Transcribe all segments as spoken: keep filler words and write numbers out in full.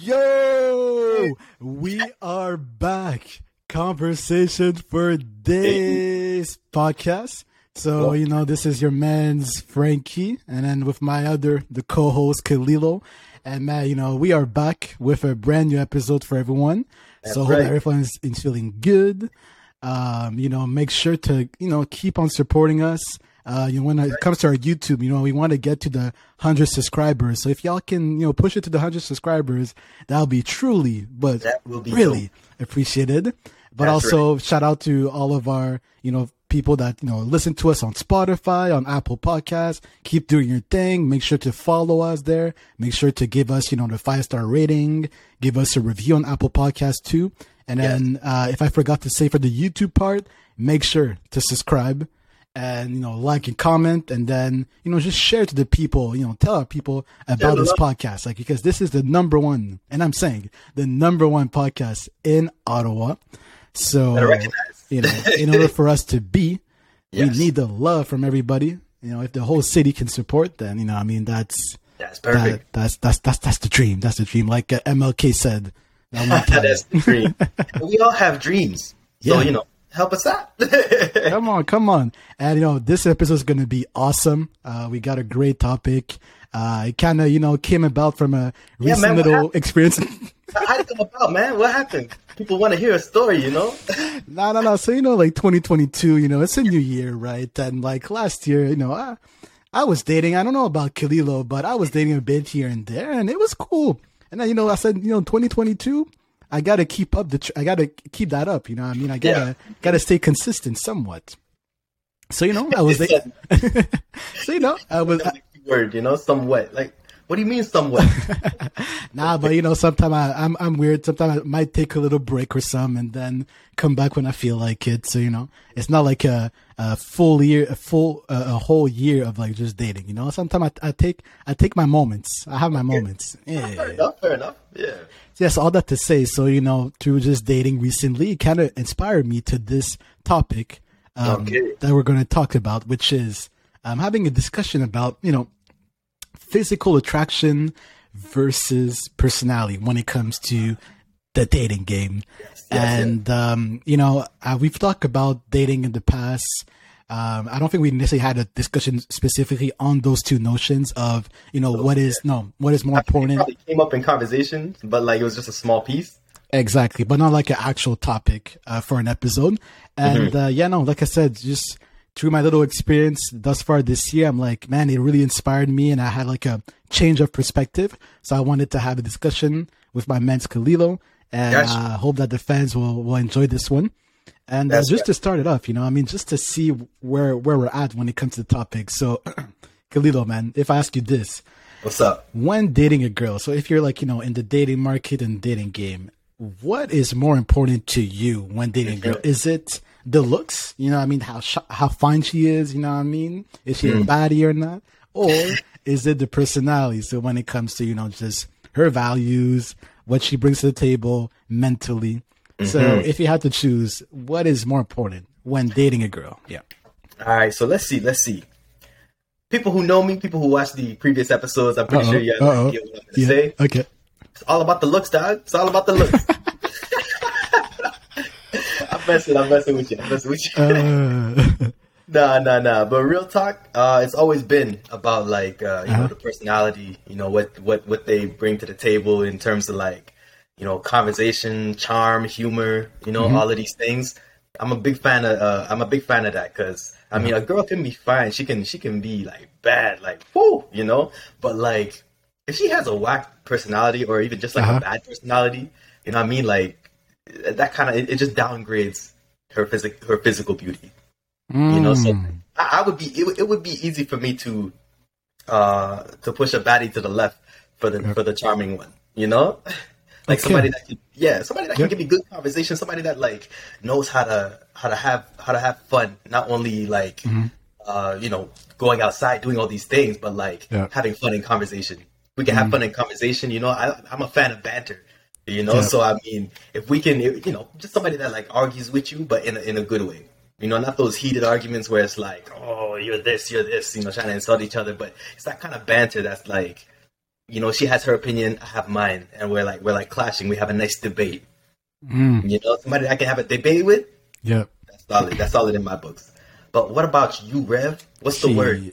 Yo, we are back. Conversation for Days podcast. So, you know, this is your man's Frankie, and then with my other, the co-host Khalilo. And man, you know, we are back with a brand new episode for everyone. That's so, right. Hope everyone is, is feeling good. Um, you know, make sure to, you know, keep on supporting us. Uh, you know, when it comes to our YouTube, you know, we want to get to the one hundred subscribers. So if y'all can, you know, push it to the one hundred subscribers, that'll be truly, but that will be really cool. Appreciated. But That's also right. Shout out to all of our, you know, people that, you know, listen to us on Spotify, on Apple Podcasts. Keep doing your thing. Make sure to follow us there. Make sure to give us, you know, the five-star rating. Give us a review on Apple Podcasts too. And then yes. uh, if I forgot to say for the YouTube part, make sure to subscribe. And, you know, like and comment, and then, you know, just share to the people, you know, tell our people about this podcast, like, because this is the number one, and I'm saying the number one podcast in Ottawa. So, you know, in order for us to be, yes. we need the love from everybody. You know, if the whole city can support, then, you know, I mean, that's, that's perfect. That, that's, that's, that's, that's the dream. That's the dream. Like uh, M L K said, that's the dream. We all have dreams. So, yeah. you know, help us out. Come on, come on. And, you know, this episode is going to be awesome. Uh, we got a great topic. Uh, it kind of, you know, came about from a yeah, recent man, little experience. How did it come about, man? What happened? People want to hear a story, you know? No, no, no. So, you know, like twenty twenty-two, you know, it's a new year, right? And like last year, you know, I, I was dating. I don't know about Khalilo, but I was dating a bit here and there, and it was cool. And then, you know, I said, you know, twenty twenty-two. I gotta keep up the. Tr- I gotta keep that up. You know what I mean? I gotta yeah. gotta stay consistent somewhat. So you know, I was. Like, so you know, I was. I, word, you know, somewhat. Like, what do you mean somewhat? Nah, but you know, sometimes I'm I'm weird. Sometimes I might take a little break or some, and then come back when I feel like it. So you know, it's not like a a full year, a full uh, a whole year of like just dating. You know, sometimes I, I take I take my moments. I have my moments. Yeah. Yeah. Fair enough. Fair enough. Yeah. Yes, all that to say, so, you know, through just dating recently, it kind of inspired me to this topic um, okay. that we're going to talk about, which is um, having a discussion about, you know, physical attraction versus personality when it comes to the dating game. Yes, yes, and, yeah. um, you know, uh, we've talked about dating in the past. Um, I don't think we necessarily had a discussion specifically on those two notions of, you know, what is no, what is more I important. It probably came up in conversations, but like it was just a small piece. Exactly, but not like an actual topic uh, for an episode. And mm-hmm. uh, yeah, no, like I said, just through my little experience thus far this year, I'm like, man, it really inspired me, and I had like a change of perspective. So I wanted to have a discussion with my man's Khalilo, and I gotcha. uh, hope that the fans will will enjoy this one. And uh, just right. to start it off, you know, I mean, just to see where where we're at when it comes to the topic. So, Khalilo, man, if I ask you this. What's up? When dating a girl, so if you're like, you know, in the dating market and dating game, what is more important to you when dating a girl? Is it the looks? You know what I mean? How, how fine she is, you know what I mean? Is she mm. a baddie or not? Or is it the personality? So when it comes to, you know, just her values, what she brings to the table mentally. So mm-hmm. if you had to choose, what is more important when dating a girl? Yeah. All right. So let's see. Let's see. People who know me, people who watch the previous episodes, I'm pretty Uh-oh. sure you guys know what I'm going to yeah. say. Okay. It's all about the looks, dog. It's all about the looks. I'm messing. I'm messing with you. I'm messing with you. Uh... nah, nah, nah. But real talk, uh, it's always been about like, uh, you uh-huh. know, the personality, you know, what, what, what they bring to the table in terms of like, you know, conversation, charm, humor, you know, mm-hmm. all of these things. I'm a big fan of, uh, I'm a big fan of that. Cause I mean, a girl can be fine. She can, she can be like bad, like, whoo, you know, but like, if she has a whack personality or even just like uh-huh. a bad personality, you know what I mean? Like that kind of, it, it just downgrades her physic, her physical beauty, mm. you know? So I, I would be, it, it would be easy for me to, uh, to push a baddie to the left for the, for the charming one, you know? Like okay. somebody that can, yeah, somebody that can yeah. give me good conversation. Somebody that like knows how to how to have how to have fun. Not only like mm-hmm. uh, you know, going outside doing all these things, but like yeah. having fun in conversation. We can mm-hmm. have fun in conversation. You know, I, I'm a fan of banter. You know, yeah. so I mean, if we can, you know, just somebody that like argues with you, but in a, in a good way. You know, not those heated arguments where it's like, oh, you're this, you're this. You know, trying to insult each other, but it's that kind of banter that's like. you know, she has her opinion, I have mine, and we're like we're like clashing. We have a nice debate. Mm. You know, somebody I can have a debate with. Yeah, that's solid. That's solid in my books. But what about you, Rev? What's the Gee. word?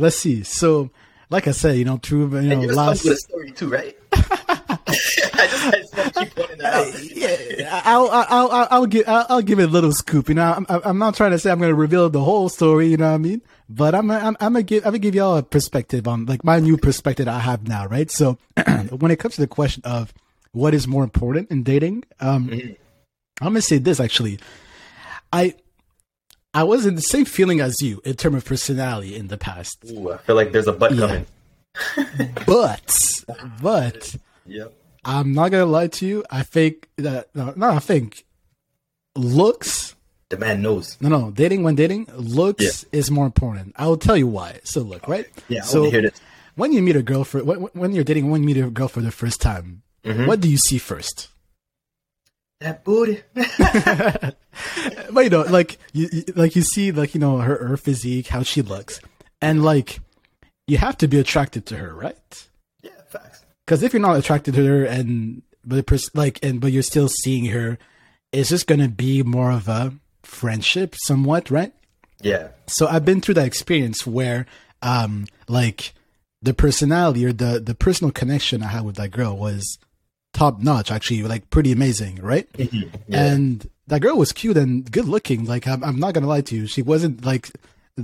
Let's see. So, like I said, you know, true. You know, last with a story too, right? I just, I just keep pointing that out. Yeah, I'll, I'll, I'll, I'll give, I'll, I'll give it a little scoop. You know, I'm, I'm not trying to say I'm going to reveal the whole story. You know what I mean? But I'm, I'm, I'm gonna give, I'm gonna give y'all a perspective on like my new perspective I have now, right? So, when it comes to the question of what is more important in dating, um, mm-hmm. I'm gonna say this actually, I. I was in the same feeling as you in terms of personality in the past. Ooh, I feel like there's a but yeah. coming. but, but, yep. I'm not going to lie to you. I think that, no, no, I think looks. The man knows. No, no, dating when dating, looks yeah. is more important. I will tell you why. So look, okay. right? Yeah, so I want to hear this. When you meet a girl, for, when, when you're dating, when you meet a girl for the first time, mm-hmm. what do you see first? That booty. But you know, like you, you, like you see, like you know, her, her physique, how she looks, and like you have to be attracted to her, right? Yeah, facts. Because if you're not attracted to her, and but pers- like, and but you're still seeing her, it's just gonna be more of a friendship, somewhat, right? Yeah. So I've been through that experience where, um, like the personality or the the personal connection I had with that girl was top notch, actually, like pretty amazing, right? Mm-hmm. Yeah. And that girl was cute and good looking. Like I'm, I'm not gonna lie to you, she wasn't like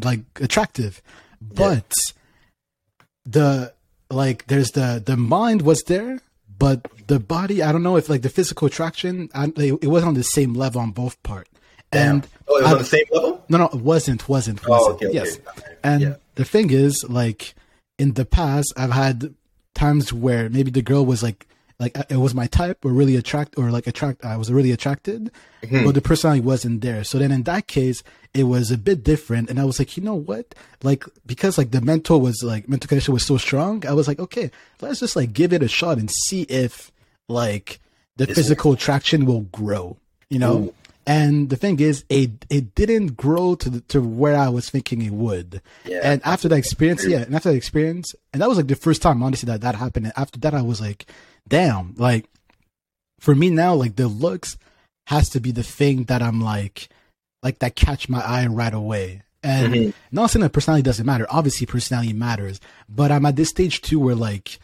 like attractive, but yeah. the like there's the the mind was there, but the body, I don't know if like the physical attraction, I, it wasn't on the same level on both part. Damn. And oh, it was I, on the same level? No, no, it wasn't. Wasn't. wasn't oh, okay, yes. Okay. And yeah. the thing is, like in the past, I've had times where maybe the girl was like. Like it was my type, or really attract, or like attract. I was really attracted, mm-hmm. but the personality wasn't there. So then, in that case, it was a bit different, and I was like, you know what? Like because like the mental was like mental connection was so strong. I was like, okay, let's just like give it a shot and see if like the this physical way. attraction will grow, you know. Ooh. And the thing is, it it didn't grow to the, to where I was thinking it would. Yeah. And after that experience, yeah, and after that experience, and that was like the first time honestly that that happened. And after that, I was like. Damn, like for me now, like the looks has to be the thing that I'm like, like that catch my eye right away. And mm-hmm. not saying that personality doesn't matter. Obviously, personality matters, but I'm at this stage too where like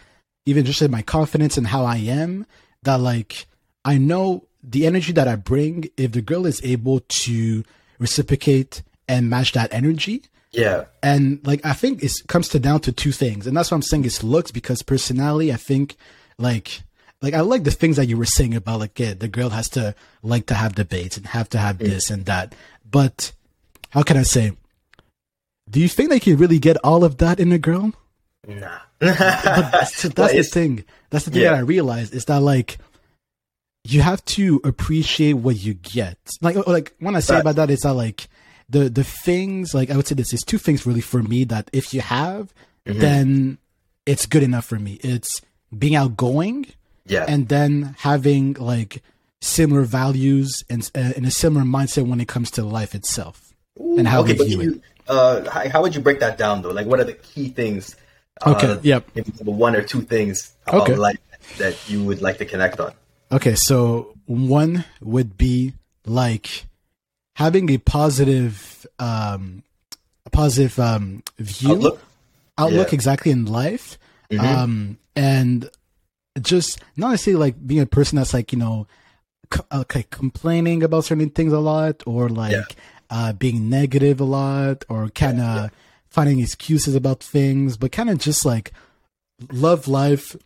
even just in my confidence and how I am, that like I know the energy that I bring. If the girl is able to reciprocate and match that energy, yeah, and like I think it comes to down to two things, and that's why I'm saying it's looks because personality, I think. Like, like I like the things that you were saying about like, yeah, the girl has to like to have debates and have to have this and that. But how can I say, do you think they can really get all of that in a girl? Nah. that's that's well, the thing. That's the thing yeah. that I realized is that like, you have to appreciate what you get. Like, like when I say that's- about that, it's that like the, the things, like I would say this is two things really for me that if you have, mm-hmm. then it's good enough for me. It's, being outgoing yeah. and then having like similar values and, uh, and a similar mindset when it comes to life itself. Ooh, and how okay, we view you, it. Uh, how, how would you break that down though? Like what are the key things? Okay. Uh, yep. Maybe one or two things about okay. life that you would like to connect on. Okay. So one would be like having a positive, um, a positive, um, view outlook, outlook yeah. exactly in life. Mm-hmm. Um, And just not necessarily like being a person that's like, you know, c- like complaining about certain things a lot or like yeah. uh, being negative a lot or kind of yeah, yeah. finding excuses about things, but kind of just like love life,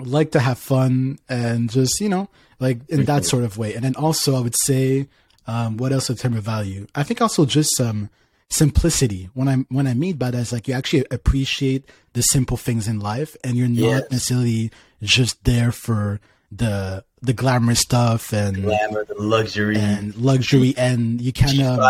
like to have fun and just, you know, like in that sort of way. And then also I would say, um, what else in terms of value? I think also just some um, simplicity. When I when I mean by that, it's like you actually appreciate the simple things in life, and you're not yes. necessarily just there for the the glamorous stuff and glamour, the luxury, and luxury, and you kind of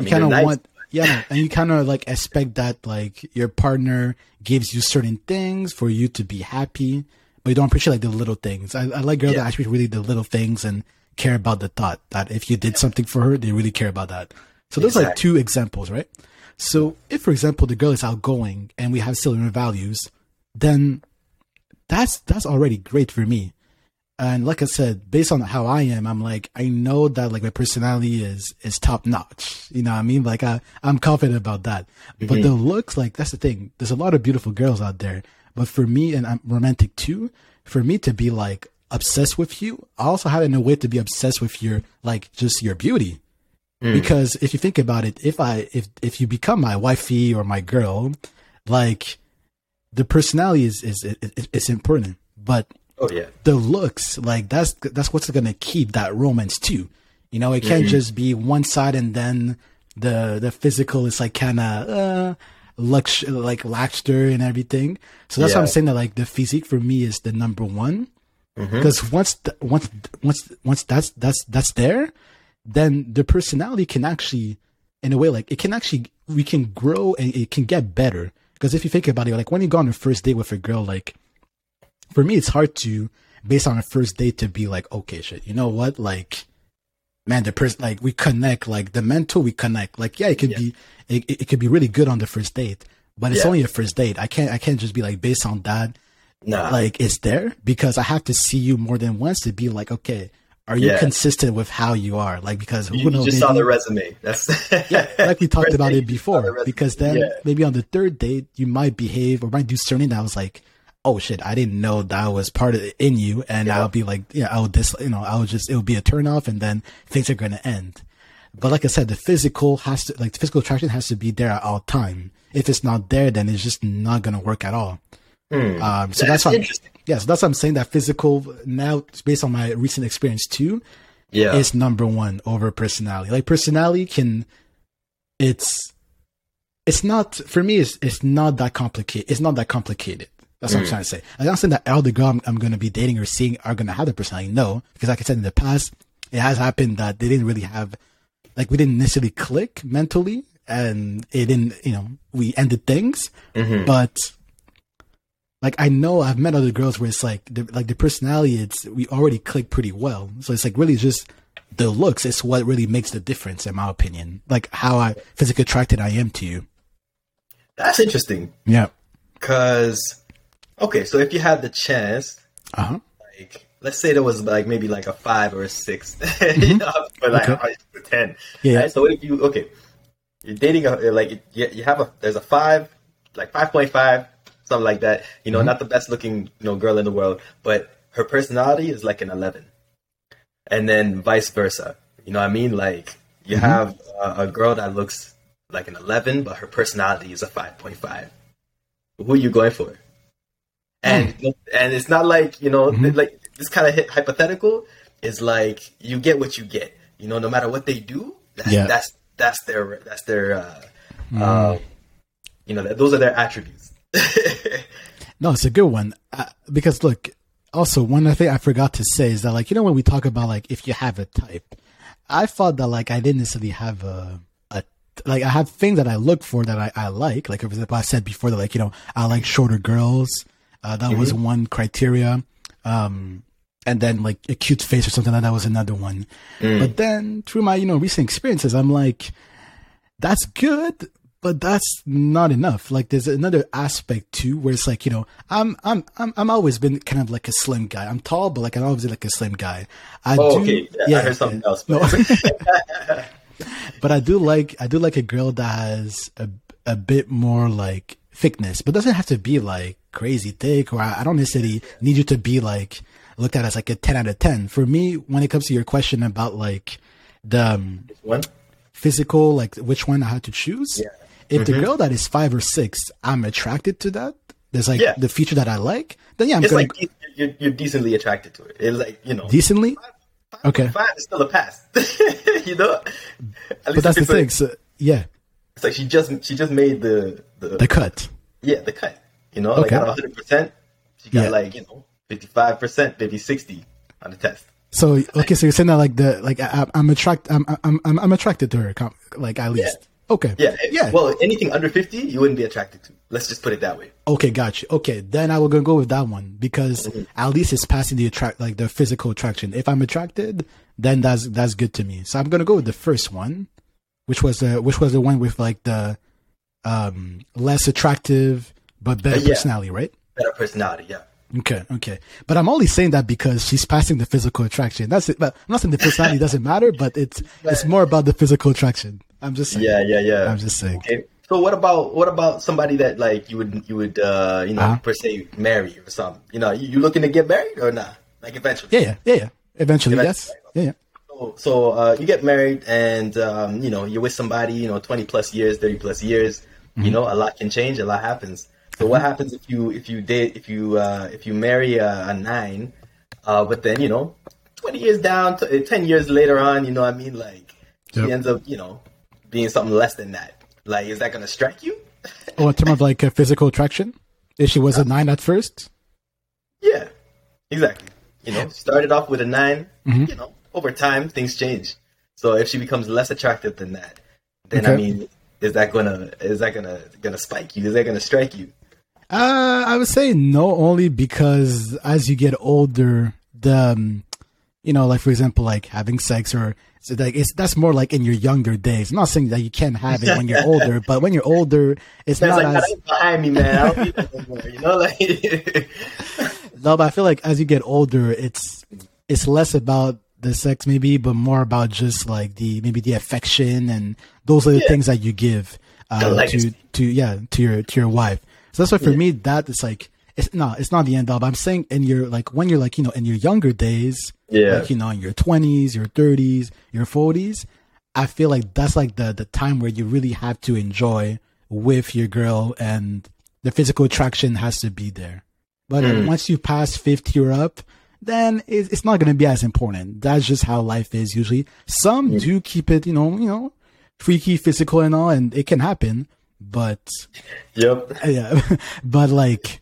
you kind of nice. want yeah, and you kind of like expect that like your partner gives you certain things for you to be happy, but you don't appreciate like the little things. I, I like girls yeah. that actually really the little things and care about the thought that if you did yeah. something for her, they really care about that. So those exactly. are like two examples, right? So if, for example, the girl is outgoing and we have similar values, then that's that's already great for me. And like I said, based on how I am, I'm like, I know that like my personality is is top notch. You know what I mean? Like I, I'm confident about that. Mm-hmm. But the looks, like that's the thing. There's a lot of beautiful girls out there. But for me, and I'm romantic too, for me to be like obsessed with you, I also had in a way to be obsessed with your like just your beauty. Mm. Because if you think about it, if I if if you become my wifey or my girl, like the personality is is it, it's important. But oh, yeah. The looks, like that's that's what's going to keep that romance too. You know, it can't mm-hmm. just be one side and then the the physical is like kind of uh, lux like lackster and everything. So that's yeah. why I'm saying that like the physique for me is the number one, because mm-hmm. once the, once once once that's that's that's there, then the personality can actually, in a way, like it can actually we can grow and it can get better. Because if you think about it, like when you go on a first date with a girl, like. For me, it's hard to, based on a first date, to be like, okay, shit, you know what? Like, man, the person, like, we connect, like, the mental, we connect. Like, yeah, it could yeah. be, it, it could be really good on the first date, but it's yeah. only a first date. I can't, I can't just be like, based on that, nah. like, it's there because I have to see you more than once to be like, okay, are you yeah. consistent with how you are? Like, because you, who knows? You just maybe, saw the resume. That's yeah, like we talked about it before, because then yeah. maybe on the third date, you might behave or might do something that I was like, oh shit, I didn't know that was part of it in you. And yeah. I'll be like, yeah, I'll dis, you know, I'll just, it'll be a turnoff and then things are going to end. But like I said, the physical has to, like the physical attraction has to be there at all time. If it's not there, then it's just not going to work at all. Hmm. Um, so that's, that's interesting. Yes. Yeah, so that's what I'm saying, that physical now based on my recent experience too, yeah. is number one over personality. Like personality can, it's, it's not, for me, it's, it's not that complicated. It's not that complicated. That's what mm. I'm trying to say. I'm not saying that all the girls I'm, I'm going to be dating or seeing are going to have the personality. No, because like I said, in the past, it has happened that they didn't really have, like we didn't necessarily click mentally and it didn't, you know, we ended things. Mm-hmm. But like, I know I've met other girls where it's like, the, like the personality, it's, we already click pretty well. So it's like really just the looks. It's what really makes the difference in my opinion, like how I physically attracted I am to you. That's interesting. Yeah. Cause okay, so if you had the chance, uh-huh. like let's say there was like maybe like a five or a six, mm-hmm. you know, but like okay. a ten. Yeah. Right? So what if you okay, you're dating a like you, you have a there's a five, like five point five, something like that. You know, mm-hmm. not the best looking you know girl in the world, but her personality is like an eleven, and then vice versa. You know what I mean? Like you mm-hmm. have a, a girl that looks like an eleven, but her personality is a five point five. Who are you going for? And mm. and it's not like, you know, mm-hmm. like this kind of hypothetical is like you get what you get, you know, no matter what they do. That's yeah. that's, that's their that's their, uh, mm. um, you know, those are their attributes. No, it's a good one uh, because, look, also one other thing I forgot to say is that, like, you know, when we talk about like if you have a type, I thought that like I didn't necessarily have a. Like I have things that I look for that I, I like, like for example, I said before that, like, you know, I like shorter girls. Uh, that mm-hmm. was one criteria. Um, and then like a cute face or something like that was another one. Mm. But then through my, you know, recent experiences, I'm like, that's good, but that's not enough. Like there's another aspect too, where it's like, you know, I'm, I'm, I'm, I'm always been kind of like a slim guy. I'm tall, but like, I'm always like a slim guy. I oh, do. Okay. Yeah, yeah, I heard something yeah, else. But... No. But I do like, I do like a girl that has a, a bit more like thickness, but doesn't have to be like crazy thick, or I, I don't necessarily need you to be like looked at as like a ten out of ten. For me, when it comes to your question about like the um, one? physical, like which one I had to choose. Yeah. If mm-hmm. the girl that is five or six, I'm attracted to that. There's like yeah. the feature that I like. Then yeah, I'm it's gonna... like you're, you're decently attracted to it. It's like, you know, decently. Five, okay. Five is still a pass, you know. At least but that's the thing. Like, so, yeah, it's like she just she just made the the, the cut. Yeah, the cut. You know, okay. Like out of one hundred percent, she got yeah. like you know fifty-five percent, maybe sixty on the test. So okay, so you're saying that like the like I, I'm attract I'm I'm I'm I'm attracted to her, like at least. Yeah. Okay. Yeah. Yeah. Well, anything under fifty, you wouldn't be attracted to. Let's just put it that way. Okay, gotcha. Okay, then I will go with that one because mm-hmm. at least it's passing the attract, like the physical attraction. If I'm attracted, then that's that's good to me. So I'm gonna go with the first one, which was the which was the one with like the um, less attractive but better uh, yeah. personality, right? Better personality, yeah. Okay, okay. But I'm only saying that because she's passing the physical attraction. That's it. But I'm not saying the personality doesn't matter, but it's it's more about the physical attraction. I'm just saying. Yeah, yeah, yeah. I'm just saying. Okay. So what about what about somebody that like you would you would uh, you know uh-huh. per se marry or something? You know, you, you looking to get married or not? Like eventually. Yeah, yeah, yeah, yeah. Eventually, eventually yes. Right? Okay. Yeah, yeah. So, so uh, you get married, and um, you know you're with somebody, you know, twenty plus years, thirty plus years. Mm-hmm. You know, a lot can change, a lot happens. So what happens if you if you date if you uh, if you marry a, a nine, uh, but then you know, twenty years down, t- ten years later on, you know what I mean, like yep. he ends up you know being something less than that. Like, is that gonna strike you? Oh, in terms of like a physical attraction, if she was uh, a nine at first. Yeah, exactly. You know, started off with a nine. Mm-hmm. You know, over time things change. So if she becomes less attractive than that, then okay. I mean, is that gonna is that gonna gonna spike you? Is that gonna strike you? Uh, I would say no, only because as you get older, the, um, you know, like for example, like having sex or so like it's, that's more like in your younger days. I'm not saying that you can't have it when you're older, but when you're older, it's There's not like, as behind me, man. I don't be anymore, you know, like no, but I feel like as you get older, it's it's less about the sex maybe, but more about just like the maybe the affection and those are the yeah. things that you give uh, to to yeah to your to your wife. So that's why for yeah. me, that is like, it's no, it's not the end all. But I'm saying in your, like, when you're like, you know, in your younger days, yeah. like, you know, in your twenties, your thirties, your forties, I feel like that's like the, the time where you really have to enjoy with your girl and the physical attraction has to be there. But mm. once you pass fifty or up, then it's, it's not going to be as important. That's just how life is usually. Some mm. do keep it, you know, you know, freaky, physical and all, and it can happen. But yep. yeah, but like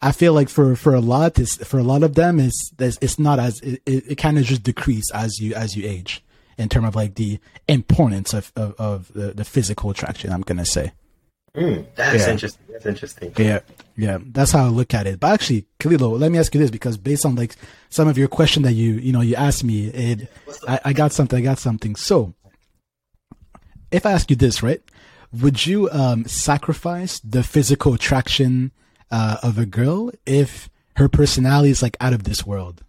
I feel like for, for a lot is for a lot of them is it's not as it, it kind of just decrease as you as you age in terms of like the importance of of, of the, the physical attraction. I'm gonna say mm, that's yeah. interesting. That's interesting. Yeah, yeah, that's how I look at it. But actually, Khalilo, let me ask you this because based on like some of your question that you you know you asked me, it I, I got something. I got something. So if I ask you this, right? Would you um, sacrifice the physical attraction uh, of a girl if her personality is like out of this world?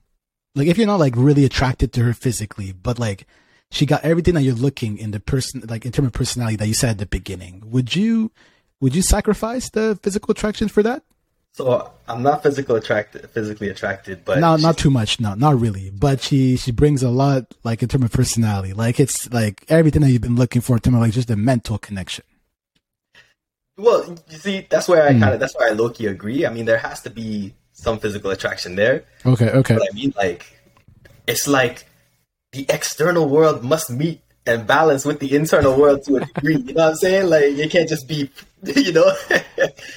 Like if you're not like really attracted to her physically, but like she got everything that you're looking in the person, like in terms of personality that you said at the beginning, would you, would you sacrifice the physical attraction for that? So I'm not physical attracted, physically attracted, but no, not too much. No, not really. But she, she brings a lot, like in terms of personality, like it's like everything that you've been looking for in terms of like just the mental connection. Well, you see, that's where I mm. kind of, that's where I low-key agree. I mean, there has to be some physical attraction there. Okay, okay. But I mean, like, it's like the external world must meet and balance with the internal world to a degree. You know what I'm saying? Like, it can't just be, you know.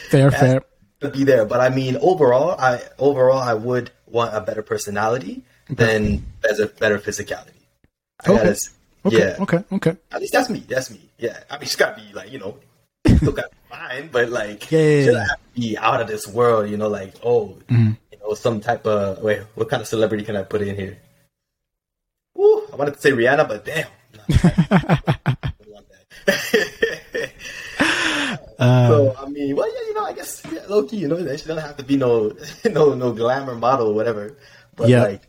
Fair, fair. To be there. But I mean, overall, I overall I would want a better personality okay. than better, better physicality. I okay. gotta, okay, yeah. okay, okay. At least that's me, that's me. Yeah, I mean, it's got to be like, you know, still got mine, but like, yeah, yeah, should yeah. have to be out of this world, you know, like, oh, mm. you know, some type of, wait, what kind of celebrity can I put in here? Ooh, I wanted to say Rihanna, but damn. I don't want that. um, so, I mean, well, yeah, you know, I guess yeah, low key, you know, she doesn't have to be no, no, no glamour model or whatever, but yeah. like,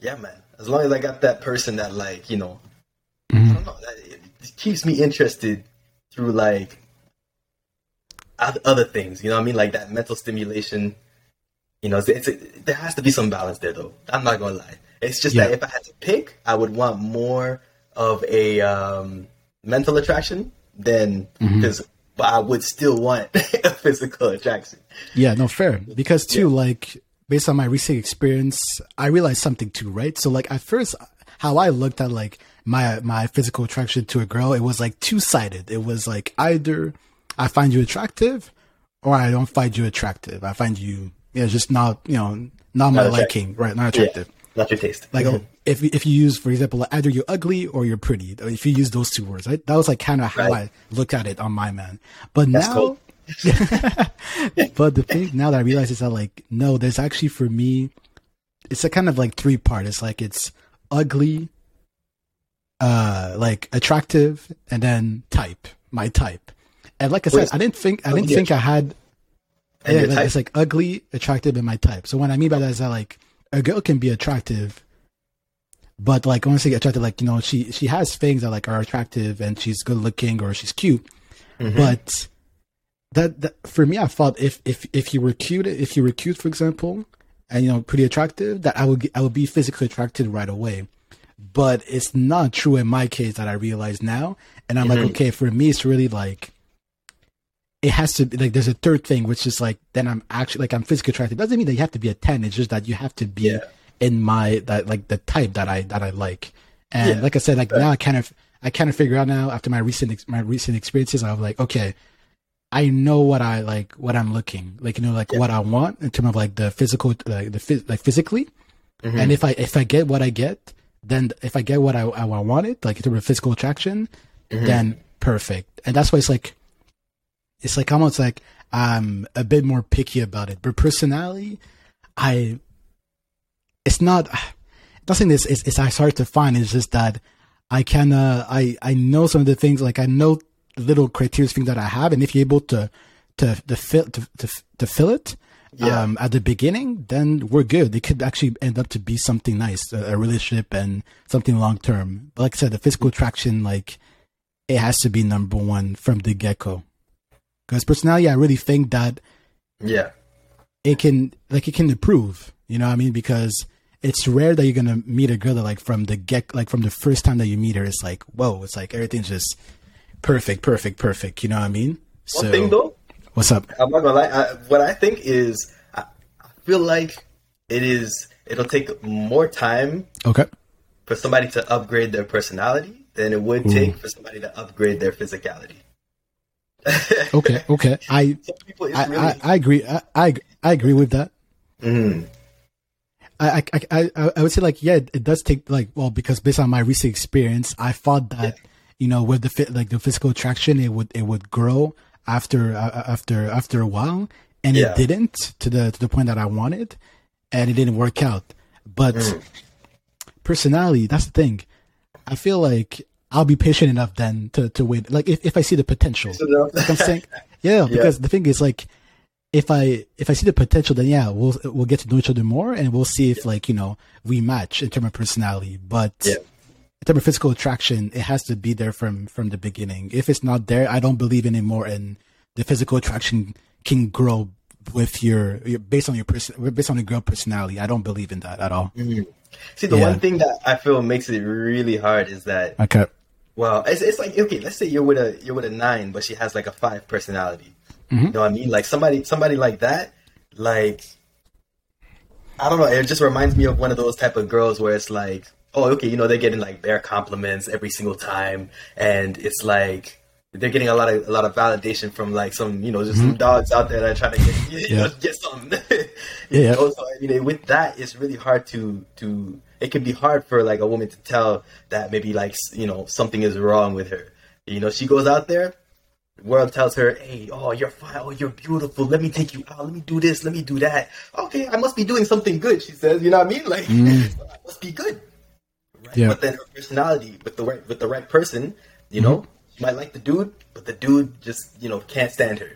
yeah, man, as long as I got that person that, like, you know, mm. I don't know, that, it, it keeps me interested. Through like other things, you know what I mean? Like that mental stimulation, you know, it's, it's a, there has to be some balance there though. I'm not going to lie. It's just yeah. that if I had to pick, I would want more of a um, mental attraction than mm-hmm. physical, but I would still want a physical attraction. Yeah, no, fair. Because too, yeah. like based on my recent experience, I realized something too, right? So like at first how I looked at like, my my physical attraction to a girl, it was like two-sided. It was like either I find you attractive or I don't find you attractive. I find you, you know, just not, you know, not, not my liking, right? Not attractive. Yeah, not your taste. Like mm-hmm. if if you use, for example, like either you're ugly or you're pretty, if you use those two words, right? That was like kind of how right. I looked at it on my man. But That's now, cool. but the thing now that I realize is that like, no, there's actually for me, it's a kind of like three part. It's like, it's ugly, uh like attractive, and then type, my type. And like I said, Wait, I didn't think I didn't think I had And yeah, your type? It's like ugly, attractive, and my type. So what I mean by that is that like a girl can be attractive, but like once they get attractive, like, you know, she she has things that like are attractive and she's good looking or she's cute. Mm-hmm. But that, that for me, I thought if if if you were cute, if you were cute, for example, and you know, pretty attractive, that I would I would be physically attracted right away. But it's not true in my case that I realize now. And I'm mm-hmm. like, okay, for me, it's really like, it has to be like, there's a third thing, which is like, then I'm actually like, I'm physically attracted. It doesn't mean that you have to be a ten. It's just that you have to be yeah. in my, that like the type that I, that I like. And yeah. like I said, like right. now I kind of, I kind of figure out now after my recent, my recent experiences, I'm like, okay, I know what I like, what I'm looking like, you know, like yeah. what I want in terms of like the physical, like the phys- like physically. Mm-hmm. And if I, if I get what I get, then if I get what I, I wanted, like in terms of physical attraction, mm-hmm. then perfect. And that's why it's like, it's like almost like I'm a bit more picky about it. But personality, I, it's not, nothing is, it's, it's hard to find. It's just that I can, uh, I, I know some of the things, like I know little criteria things that I have. And if you're able to, to, to fill, to, to, to fill it, Yeah. Um, at the beginning, then we're good. It could actually end up to be something nice, a, a relationship and something long term. Like I said, the physical attraction, like it has to be number one from the get go. Because personality, I really think that yeah, it can like it can improve. You know what I mean? Because it's rare that you're gonna meet a girl that like from the get, like from the first time that you meet her, it's like whoa, it's like everything's just perfect, perfect, perfect. You know what I mean? One so, thing though. What's up? I'm not gonna lie. I, what I think is, I, I feel like it is. It'll take more time, okay, for somebody to upgrade their personality than it would Ooh. take for somebody to upgrade their physicality. okay, okay, I, people, I, really... I, I agree. I, I, I agree with that. Mm. I, I, I, I would say like yeah, it, it does take like well because based on my recent experience, I thought that yeah. you know with the fit like the physical attraction, it would it would grow. After uh, after after a while, and yeah. it didn't to the to the point that I wanted, and it didn't work out. But mm. personality, that's the thing. I feel like I'll be patient enough then to, to wait. Like if, if I see the potential, like I'm saying, yeah, yeah. Because the thing is, like if I if I see the potential, then yeah, we'll we'll get to know each other more, and we'll see if yeah. like you know we match in terms of personality. But yeah. in terms of physical attraction, it has to be there from, from the beginning. If it's not there, I don't believe anymore in the physical attraction can grow with your, your based on your person, based on your girl personality. I don't believe in that at all. Mm-hmm. See, the yeah. one thing that I feel makes it really hard is that okay, well, it's it's like okay, let's say you're with a you're with a nine, but she has like a five personality. Mm-hmm. You know what I mean? Like somebody somebody like that, like I don't know. It just reminds me of one of those type of girls where it's like, oh, okay, you know, they're getting like bare compliments every single time. And it's like, they're getting a lot of, a lot of validation from like some, you know, just mm-hmm. some dogs out there that are trying to get, you yeah. know, get something. you yeah. know? So, I mean, with that, it's really hard to, to, it can be hard for like a woman to tell that maybe like, you know, something is wrong with her. You know, she goes out there, world tells her, hey, oh, you're fine. Oh, you're beautiful. Let me take you out. Let me do this. Let me do that. Okay. I must be doing something good. She says, you know what I mean? Like, mm. so I must be good. Right? Yeah. But then her personality with the right with the right person, you know, mm-hmm. she might like the dude, but the dude just, you know, can't stand her.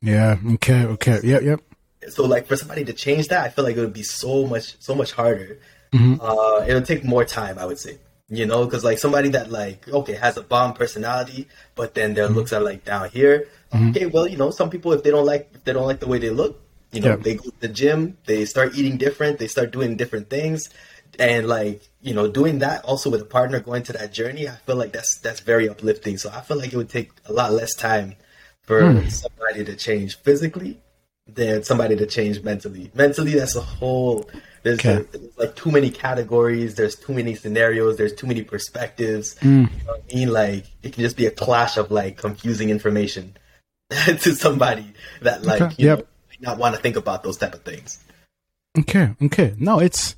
Yeah. Okay. Okay. Yep. Yep. So like for somebody to change that, I feel like it would be so much, so much harder. Mm-hmm. Uh, it would take more time, I would say, you know, because like somebody that like, okay, has a bomb personality, but then their mm-hmm. looks are like down here. Mm-hmm. Okay. Well, you know, some people, if they don't like, if they don't like the way they look, you know, yeah. they go to the gym, they start eating different, they start doing different things. And like, you know, doing that also with a partner, going to that journey, I feel like that's that's very uplifting. So I feel like it would take a lot less time for mm. somebody to change physically than somebody to change mentally. Mentally, that's a whole, there's, okay. a, there's like too many categories, there's too many scenarios, there's too many perspectives. Mm. You know what I mean? Like, it can just be a clash of like confusing information to somebody that like, okay. you yep. know, might not want to think about those type of things. Okay, okay. No, it's...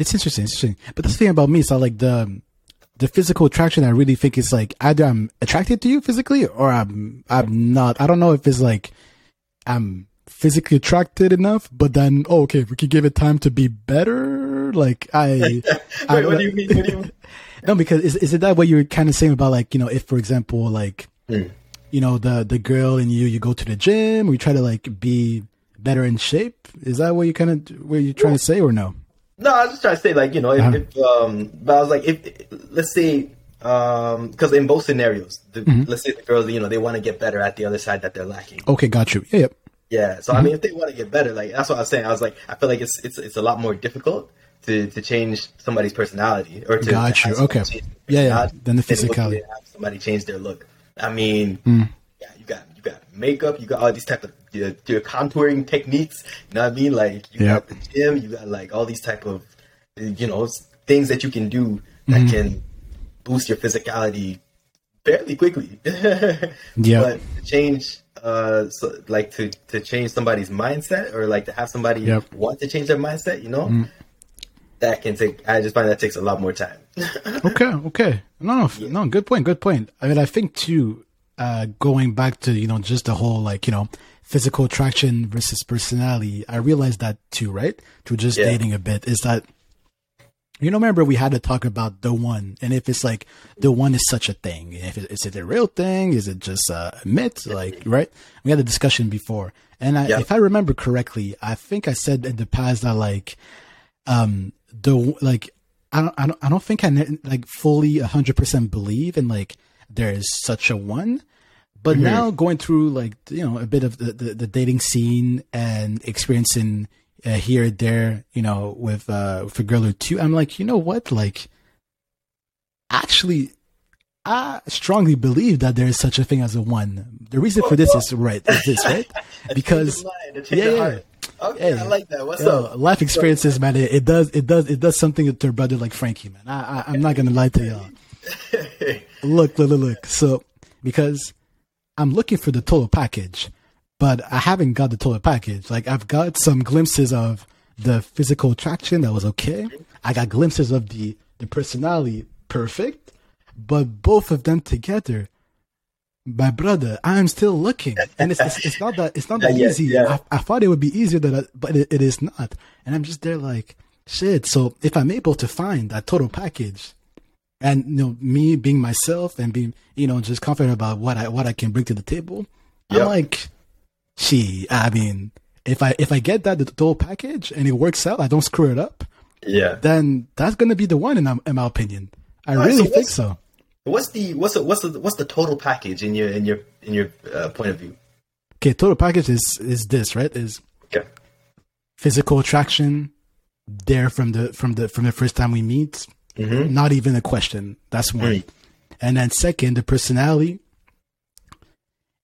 It's interesting, interesting. But that's the thing about me is that like the the physical attraction, I really think is like either I'm attracted to you physically or I'm I'm not. I don't know if it's like I'm physically attracted enough, but then oh, okay, if we could give it time to be better. Like I, I Wait, what do you mean? What do you mean? No, because is is it that what you were kind of saying about like, you know, if for example like mm. you know, the the girl and you, you go to the gym, or you try to like be better in shape? Is that what you kind of what you trying yeah. to say, or no? No, I was just trying to say, like, you know, if, uh-huh. if um, but I was like, if let's say, um, because in both scenarios, the, mm-hmm. let's say the girls, you know, they want to get better at the other side that they're lacking. Okay, got you. Yeah. Yep. Yeah. So mm-hmm. I mean, if they want to get better, like that's what I was saying. I was like, I feel like it's it's it's a lot more difficult to, to change somebody's personality, or to got to you. Okay. Yeah, yeah. Then the physicality. Have somebody change their look. I mean, mm. yeah, you got you got makeup, you got all these type of your, your contouring techniques. You know what I mean? Like you yep. got the gym, you got like all these type of, you know, things that you can do that mm. can boost your physicality fairly quickly. yeah. But to change, uh, so, like to, to change somebody's mindset, or like to have somebody yep. want to change their mindset, you know. Mm. That can take. I just find that takes a lot more time. okay, okay, no, no, yeah. no. Good point. Good point. I mean, I think too, uh, going back to you know just the whole like you know physical attraction versus personality. I realized that too, right? To just yeah. dating a bit is that, you know, remember we had to talk about the one, and if it's like the one is such a thing, if it, is it a real thing? Is it just uh, a myth? Like, right? We had a discussion before, and I, yeah. if I remember correctly, I think I said in the past that like, um. The like, I don't, I don't, I don't think I like fully a hundred percent believe in like there is such a one, but mm-hmm. now going through like you know a bit of the, the, the dating scene and experiencing uh, here and there, you know, with uh with a girl or two, I'm like, you know what, like actually, I strongly believe that there is such a thing as a one. The reason for this is right, is this right? Because yeah. Okay, hey, I like that. What's yo, up? Life experiences, man. It, it does, it does, it does something to your brother, like Frankie, man. I, I, I'm not gonna lie to y'all. Look, look, look, look. So, because I'm looking for the total package, but I haven't got the total package. Like I've got some glimpses of the physical attraction that was okay. I got glimpses of the the personality, perfect. But both of them together, my brother, I'm still looking, and it's it's, it's not that it's not that yeah, easy. Yeah. I, I thought it would be easier than, I, but it, it is not. And I'm just there like shit. So if I'm able to find that total package, and you know me being myself and being you know just confident about what I what I can bring to the table, yep. I'm like, she. I mean, if I if I get that the total package and it works out, I don't screw it up. Yeah. Then that's gonna be the one in my, in my opinion. I All really right, so think so. What's the what's the, what's the, what's the total package in your in your in your uh, point of view? Okay, total package is is this right? Is okay. Physical attraction there from the from the from the first time we meet, mm-hmm. not even a question. That's one. Right. And then second, the personality.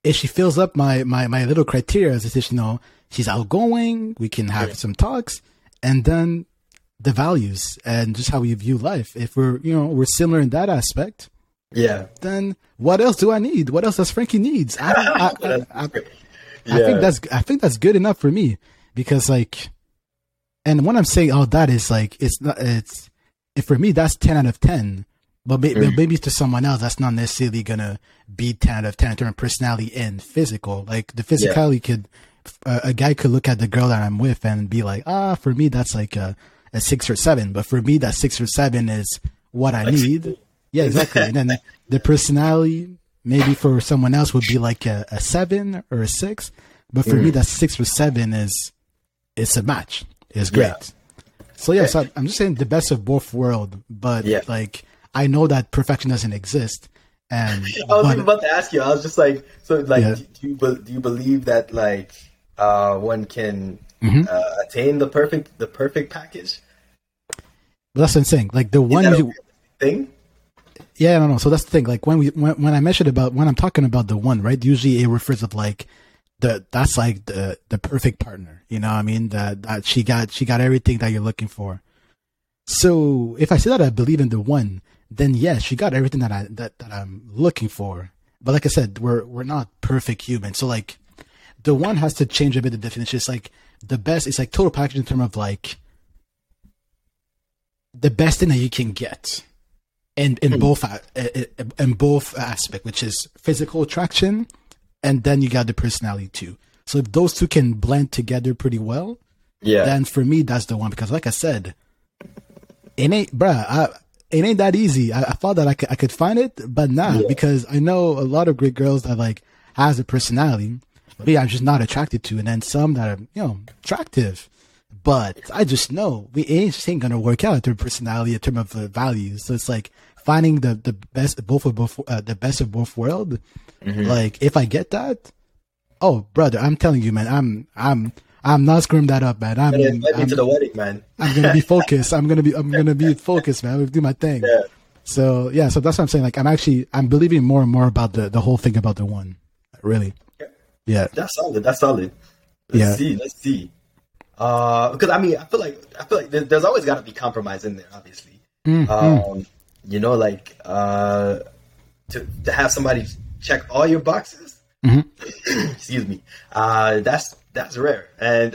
If she fills up my my, my little criteria, as if you know she's outgoing, we can have right. some talks, and then the values and just how we view life. If we're you know we're similar in that aspect. Yeah. Then what else do I need? What else does Frankie needs? I I, I, I, I, yeah. I think that's I think that's good enough for me, because like, and when I'm saying all that is like it's not it's if for me that's ten out of ten, but maybe, mm. maybe to someone else that's not necessarily gonna be ten out of ten in terms of personality and physical. Like the physicality yeah. could uh, a guy could look at the girl that I'm with and be like, ah, for me that's like a, a six or seven, but for me that six or seven is what I that's need. Cool. Yeah, exactly. And then the personality, maybe for someone else, would be like a, a seven or a six. But for mm. me, that six or seven is it's a match. It's great. Yeah. So, yeah, so I'm just saying the best of both worlds. But, yeah. like, I know that perfection doesn't exist. And I was but, even about to ask you. I was just like, so, like, yeah. do, you be, do you believe that, like, uh, one can mm-hmm. uh, attain the perfect the perfect package? That's what I'm saying. Like, the is one you thing. Yeah, no, no. So that's the thing. Like when we, when, when I mentioned about when I'm talking about the one, right? Usually it refers of like the that's like the the perfect partner. You know what I mean? That that she got she got everything that you're looking for. So if I say that I believe in the one, then yes, yeah, she got everything that I that, that I'm looking for. But like I said, we're we're not perfect humans. So like the one has to change a bit of definition. It's like the best. It's like total package in terms of like the best thing that you can get. And in, in both in both aspect, which is physical attraction, and then you got the personality too. So if those two can blend together pretty well, yeah. Then for me, that's the one, because like I said, it ain't, bruh, I, it ain't that easy. I, I thought that I could, I could find it, but not nah, yeah. because I know a lot of great girls that like has a personality, maybe I'm just not attracted to, and then some that are, you know, attractive, but I just know we ain't, ain't gonna work out in terms of personality, in terms of uh, values. So it's like finding the the best both of both uh, the best of both worlds. Mm-hmm. Like if I get that, oh brother, I'm telling you, man, I'm I'm I'm not screwing that up, man. I'm invite me to the wedding, man. I'm gonna be focused. I'm gonna be I'm gonna be focused, man. I'm gonna do my thing. Yeah. So yeah, so that's what I'm saying. Like I'm actually I'm believing more and more about the the whole thing about the one, really. Yeah, that's solid. That's solid. Let's yeah. see. Let's see. Uh, because I mean, I feel like I feel like there's, there's always got to be compromise in there. Obviously, mm-hmm. um, you know, like uh, to to have somebody check all your boxes. Mm-hmm. Excuse me. Uh, that's that's rare. And,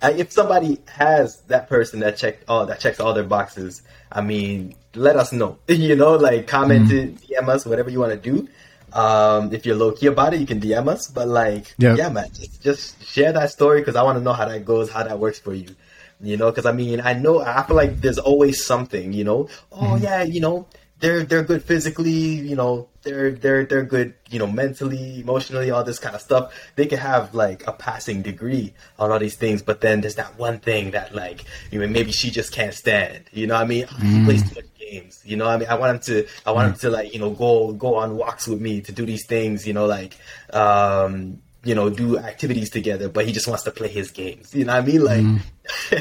and if somebody has that person that checked all that checks all their boxes, I mean, let us know. You know, like comment, mm-hmm. D M us, whatever you want to do. Um, if you're low key about it, you can D M us. But like, yep. yeah, man, just, just share that story because I want to know how that goes, how that works for you. You know, because I mean, I know I feel like there's always something. You know, oh mm-hmm. yeah, you know, they're they're good physically. You know, they're they're they're good. You know, mentally, emotionally, all this kind of stuff. They can have like a passing degree on all these things, but then there's that one thing that like, you know, maybe she just can't stand. You know what I mean? Mm-hmm. She plays too much. Games. You know, I mean, I want him to, I want him to like, you know, go, go on walks with me to do these things, you know, like, um, you know, do activities together, but he just wants to play his games. You know what I mean? Like, mm-hmm.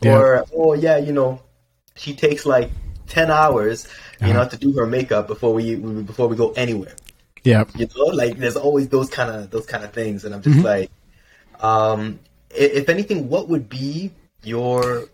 yeah. or, oh yeah, you know, she takes like ten hours, you uh-huh. know, to do her makeup before we, before we go anywhere. Yeah. You know, like there's always those kind of, those kind of things. And I'm just mm-hmm. like, um, if anything, what would be your,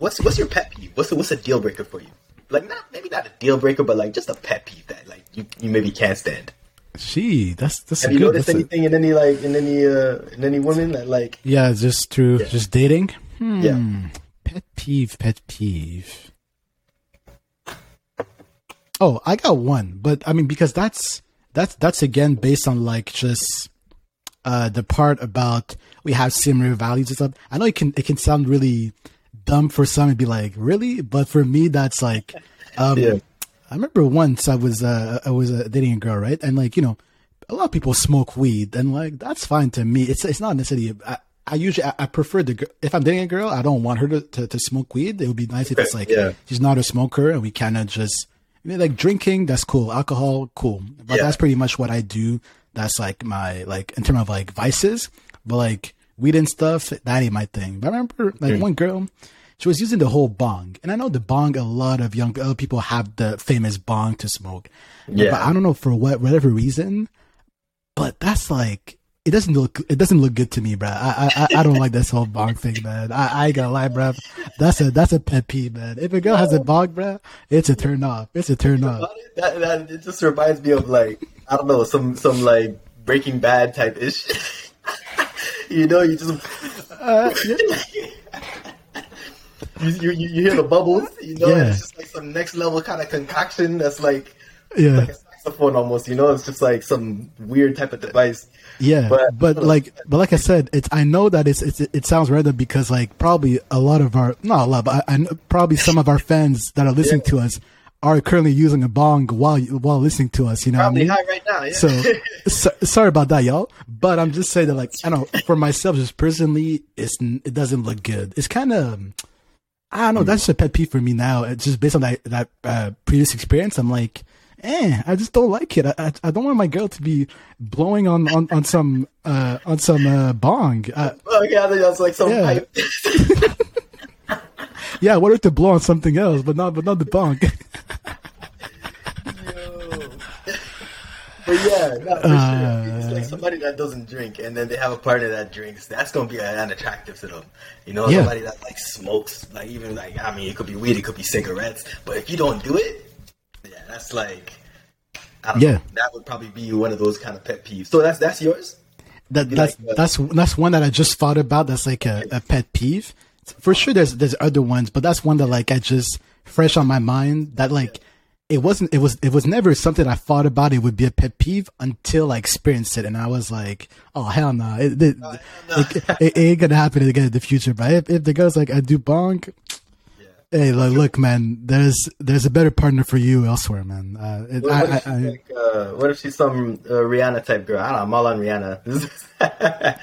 what's, what's your pet peeve? What's a, what's a deal breaker for you? Like not maybe not a deal breaker, but like just a pet peeve that like you, you maybe can't stand. Gee, that's that's. Have you good, noticed anything a... in any like in any uh in any women that like? Yeah, just through yeah. just dating. Hmm. Yeah. Pet peeve, pet peeve. Oh, I got one, but I mean because that's that's that's again based on like just uh the part about we have similar values and stuff. I know it can it can sound really dumb for some and be like, really? But for me, that's like, um, yeah. I remember once I was, uh, I was uh, dating a girl, right? And like, you know, a lot of people smoke weed and like, that's fine to me. It's, it's not necessarily, I, I usually, I, I prefer the, if I'm dating a girl, I don't want her to, to, to smoke weed. It would be nice if it's like, yeah. she's not a smoker and we kind of just, you know, like drinking, that's cool. Alcohol, cool. But yeah. that's pretty much what I do. That's like my, like in terms of like vices, but like weed and stuff, that ain't my thing. But I remember like mm. one girl, she was using the whole bong, and I know the bong. A lot of young other people have the famous bong to smoke. Yeah. But I don't know for what, whatever reason. But that's like it doesn't look. It doesn't look good to me, bro. I I, I don't like this whole bong thing, man. I, I ain't gonna lie, bro. That's a that's a pet peeve, man. If a girl has a bong, bro, it's a turn off. It's a turn off. That, that it just reminds me of like I don't know some some like Breaking Bad type ish. You know, you just uh, yeah. You, you you hear the bubbles, you know, yeah. It's just like some next level kind of concoction that's like, yeah. like a saxophone almost, you know, it's just like some weird type of device. Yeah, but, but like, but like I said, it's I know that it's, it's it sounds random because like probably a lot of our not a lot, but I, I know probably some of our fans that are listening yeah. to us are currently using a bong while while listening to us, you know. Probably what I mean? High right now. Yeah. So, so sorry about that, y'all. But I'm just saying that, like, I don't know, for myself, just personally, it's it doesn't look good. It's kind of, I don't know. That's just a pet peeve for me now. It's just based on that that uh, previous experience. I'm like, eh, I just don't like it. I I, I don't want my girl to be blowing on on on some uh, on some uh, bong. Uh, oh yeah, that's like some. Yeah. Pipe. Yeah, I wanted to blow on something else, but not but not the bong. But yeah, not for uh, sure. It's like somebody that doesn't drink and then they have a partner that drinks. That's going to be unattractive to them. You know, yeah. somebody that like smokes, like even like, I mean, it could be weed, it could be cigarettes. But if you don't do it, yeah, that's like, I don't yeah. know. That would probably be one of those kind of pet peeves. So that's that's yours? That you That's like, uh, that's that's one that I just thought about. That's like a, a pet peeve. For sure, there's there's other ones, but that's one that like I just, fresh on my mind, that like, yeah. It wasn't, it was, it was never something I thought about. It would be a pet peeve until I experienced it. And I was like, oh, hell nah. it, it, no. It, it, it ain't going to happen again in the future. But if, if the girl's like, I do bonk, yeah. Hey, look, man, there's there's a better partner for you elsewhere, man. Uh, it, what, I, what, if I, like, uh, what if she's some uh, Rihanna type girl? I don't know. I'm all on Rihanna.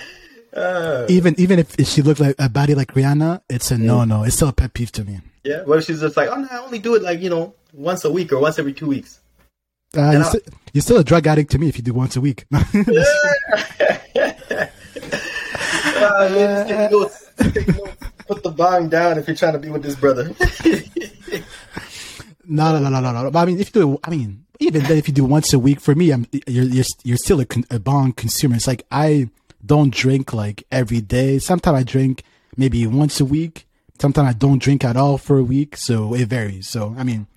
uh, even even if she looked like a body like Rihanna, it's a no no. It's still a pet peeve to me. Yeah. What if she's just like, oh no, I only do it like you know once a week or once every two weeks. Uh, you're, st- you're still a drug addict to me if you do once a week. Uh, man, just go, just go, put the bong down if you're trying to be with this brother. no, no, no, no, no. I mean, if you do, I mean, even then, if you do once a week, for me, I'm you're you're, you're still a, con- a bong consumer. It's like I don't drink like every day. Sometimes I drink maybe once a week. Sometimes I don't drink at all for a week. So it varies. So I mean,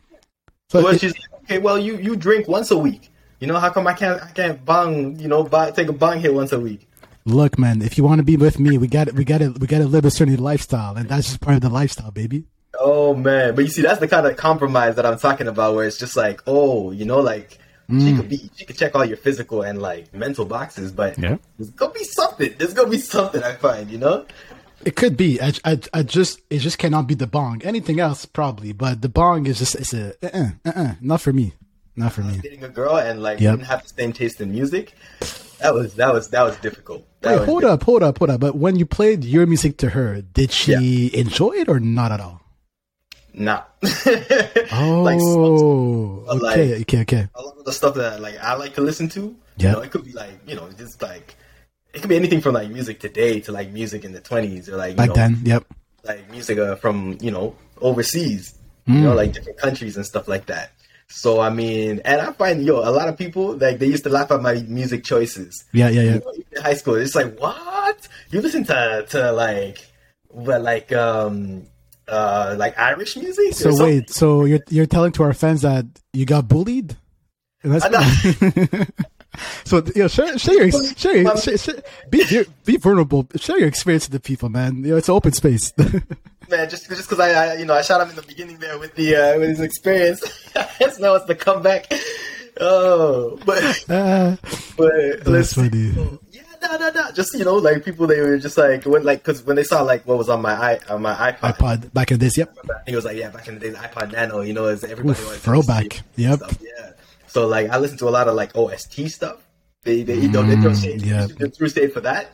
so well, it, she's like, okay. Well, you, you drink once a week. You know how come I can't I can't bong? You know, buy, take a bong hit once a week. Look, man, if you want to be with me, we got we got to we got to live a certain lifestyle, and that's just part of the lifestyle, baby. Oh man, but you see, that's the kind of compromise that I'm talking about, where it's just like, oh, you know, like mm. she could be, she could check all your physical and like mental boxes, but yeah. there's gonna be something. There's gonna be something I find, you know. It could be. I, I, I just it just cannot be the bong. Anything else probably, but the bong is just it's a uh uh uh not for me, not for me. Dating a girl and like yep. didn't have the same taste in music. That was that was that was difficult. That Wait, was hold difficult. up, hold up, hold up. But when you played your music to her, did she yeah. enjoy it or not at all? Nah. oh, like, okay, like, okay, okay. A lot of the stuff that like I like to listen to, yeah. you know, it could be like you know, just like it could be anything from like music today to like music in the twenties or like you back know, then, yep, like music uh, from you know overseas, mm. you know, like different countries and stuff like that. So, I mean, and I find, yo, a lot of people, like, they used to laugh at my music choices. Yeah, yeah, yeah. You know, in high school, it's like, what? You listen to, to like, well, like, um, uh, like Irish music? So, wait, so you're you're telling to our fans that you got bullied? That's so, you know, share, share your, share your, share, share, be, be vulnerable, share your experience with the people, man. You know, it's an open space. Man, just just because I, I, you know, I shot him in the beginning there with the uh, with his experience. So now it's the comeback. Oh, but uh, but let's funny. See. Yeah, no, no, no. Just you know, like people, they were just like when, like, because when they saw like what was on my i on my iPod, iPod back in the days. Yep. He was like, yeah, back in the days, iPod Nano. You know, is everybody Oof, throwback. Yep. Stuff. Yeah. So like, I listen to a lot of like O S T stuff. They they you know mm, they throw shade, yeah. they threw shade for that.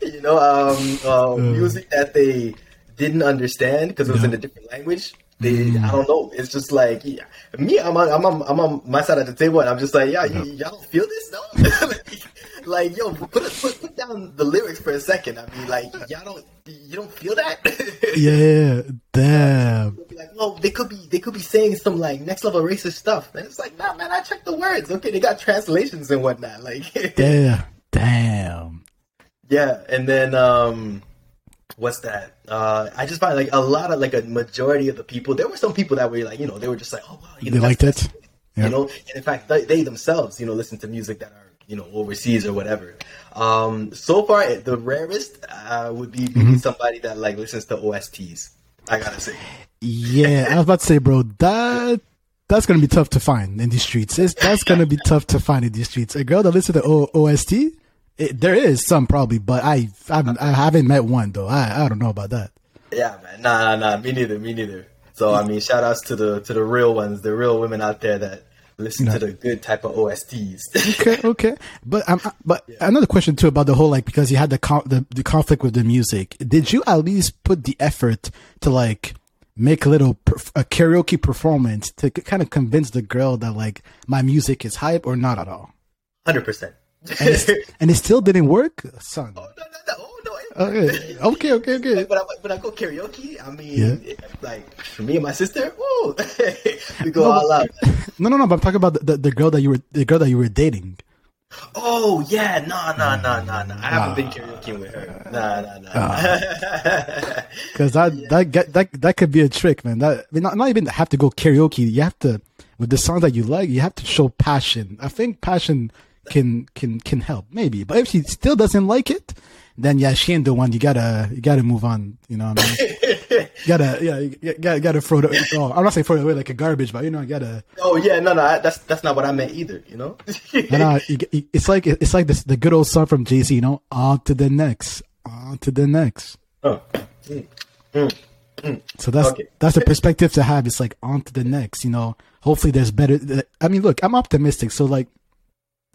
You know, um, um music that they. Didn't understand because it was yeah. in a different language. They, mm. I don't know. It's just like yeah. me. I'm on, I'm on, I'm on my side of the table, and I'm just like, yeah, yeah. Y- y'all don't feel this, no? like, like, yo, put, put put down the lyrics for a second. I mean, like, y'all don't, you don't feel that? yeah, damn. Like, well, they could be, they could be saying some like next level racist stuff, and it's like, nah, man, I checked the words. Okay, they got translations and whatnot. Like, damn, damn. Yeah, and then um. What's that? Uh, I just find like a lot of like a majority of the people. There were some people that were like, you know, they were just like, oh wow, you know, they liked it, yeah. you know. And in fact, they, they themselves, you know, listen to music that are you know overseas or whatever. Um, so far, the rarest uh, would be mm-hmm. somebody that like listens to O S Ts. I gotta say. Yeah, I was about to say, bro, that that's gonna be tough to find in these streets. It's, that's gonna be tough to find in these streets. A girl that listens to o- O S T. It, there is some probably, but I I'm, I haven't met one though. I, I don't know about that. Yeah, man, nah, nah, nah, me neither, me neither. So I mean, shout outs to the to the real ones, the real women out there that listen no. to the good type of O S Ts. okay, okay, but um, but yeah. another question too about the whole like because you had the, con- the the conflict with the music. Did you at least put the effort to like make a little perf- a karaoke performance to c- kind of convince the girl that like my music is hype or not at all? one hundred percent. And, it's, and it still didn't work, son. Oh no, no, no, oh, no! Okay, okay, okay, okay. But like, when I, I go karaoke, I mean, yeah. it, like for me and my sister, woo, we go no, all out. No, no, no. But I'm talking about the, the, the girl that you were, the girl that you were dating. Oh yeah, no, no, no, no, no. I haven't uh, been karaoke with her. No, no, no. Because that yeah. that get, that that could be a trick, man. That I mean, not, not even have to go karaoke. You have to with the songs that you like. You have to show passion. I think passion. Can can can help maybe, but if she still doesn't like it, then yeah, she ain't the one. You gotta you gotta move on. You know what I mean? you gotta yeah, you gotta gotta throw it. Oh, I'm not saying throw it away like a garbage, but you know, you gotta. Oh yeah, no, no, I, that's that's not what I meant either. You know, no, no, it, it, it's like it, it's like this, the good old song from Jay-Z. You know, on to the next, on to the next. Oh. Mm. Mm. So that's okay. That's a perspective to have. It's like on to the next, you know. Hopefully there's better. I mean, look, I'm optimistic. So like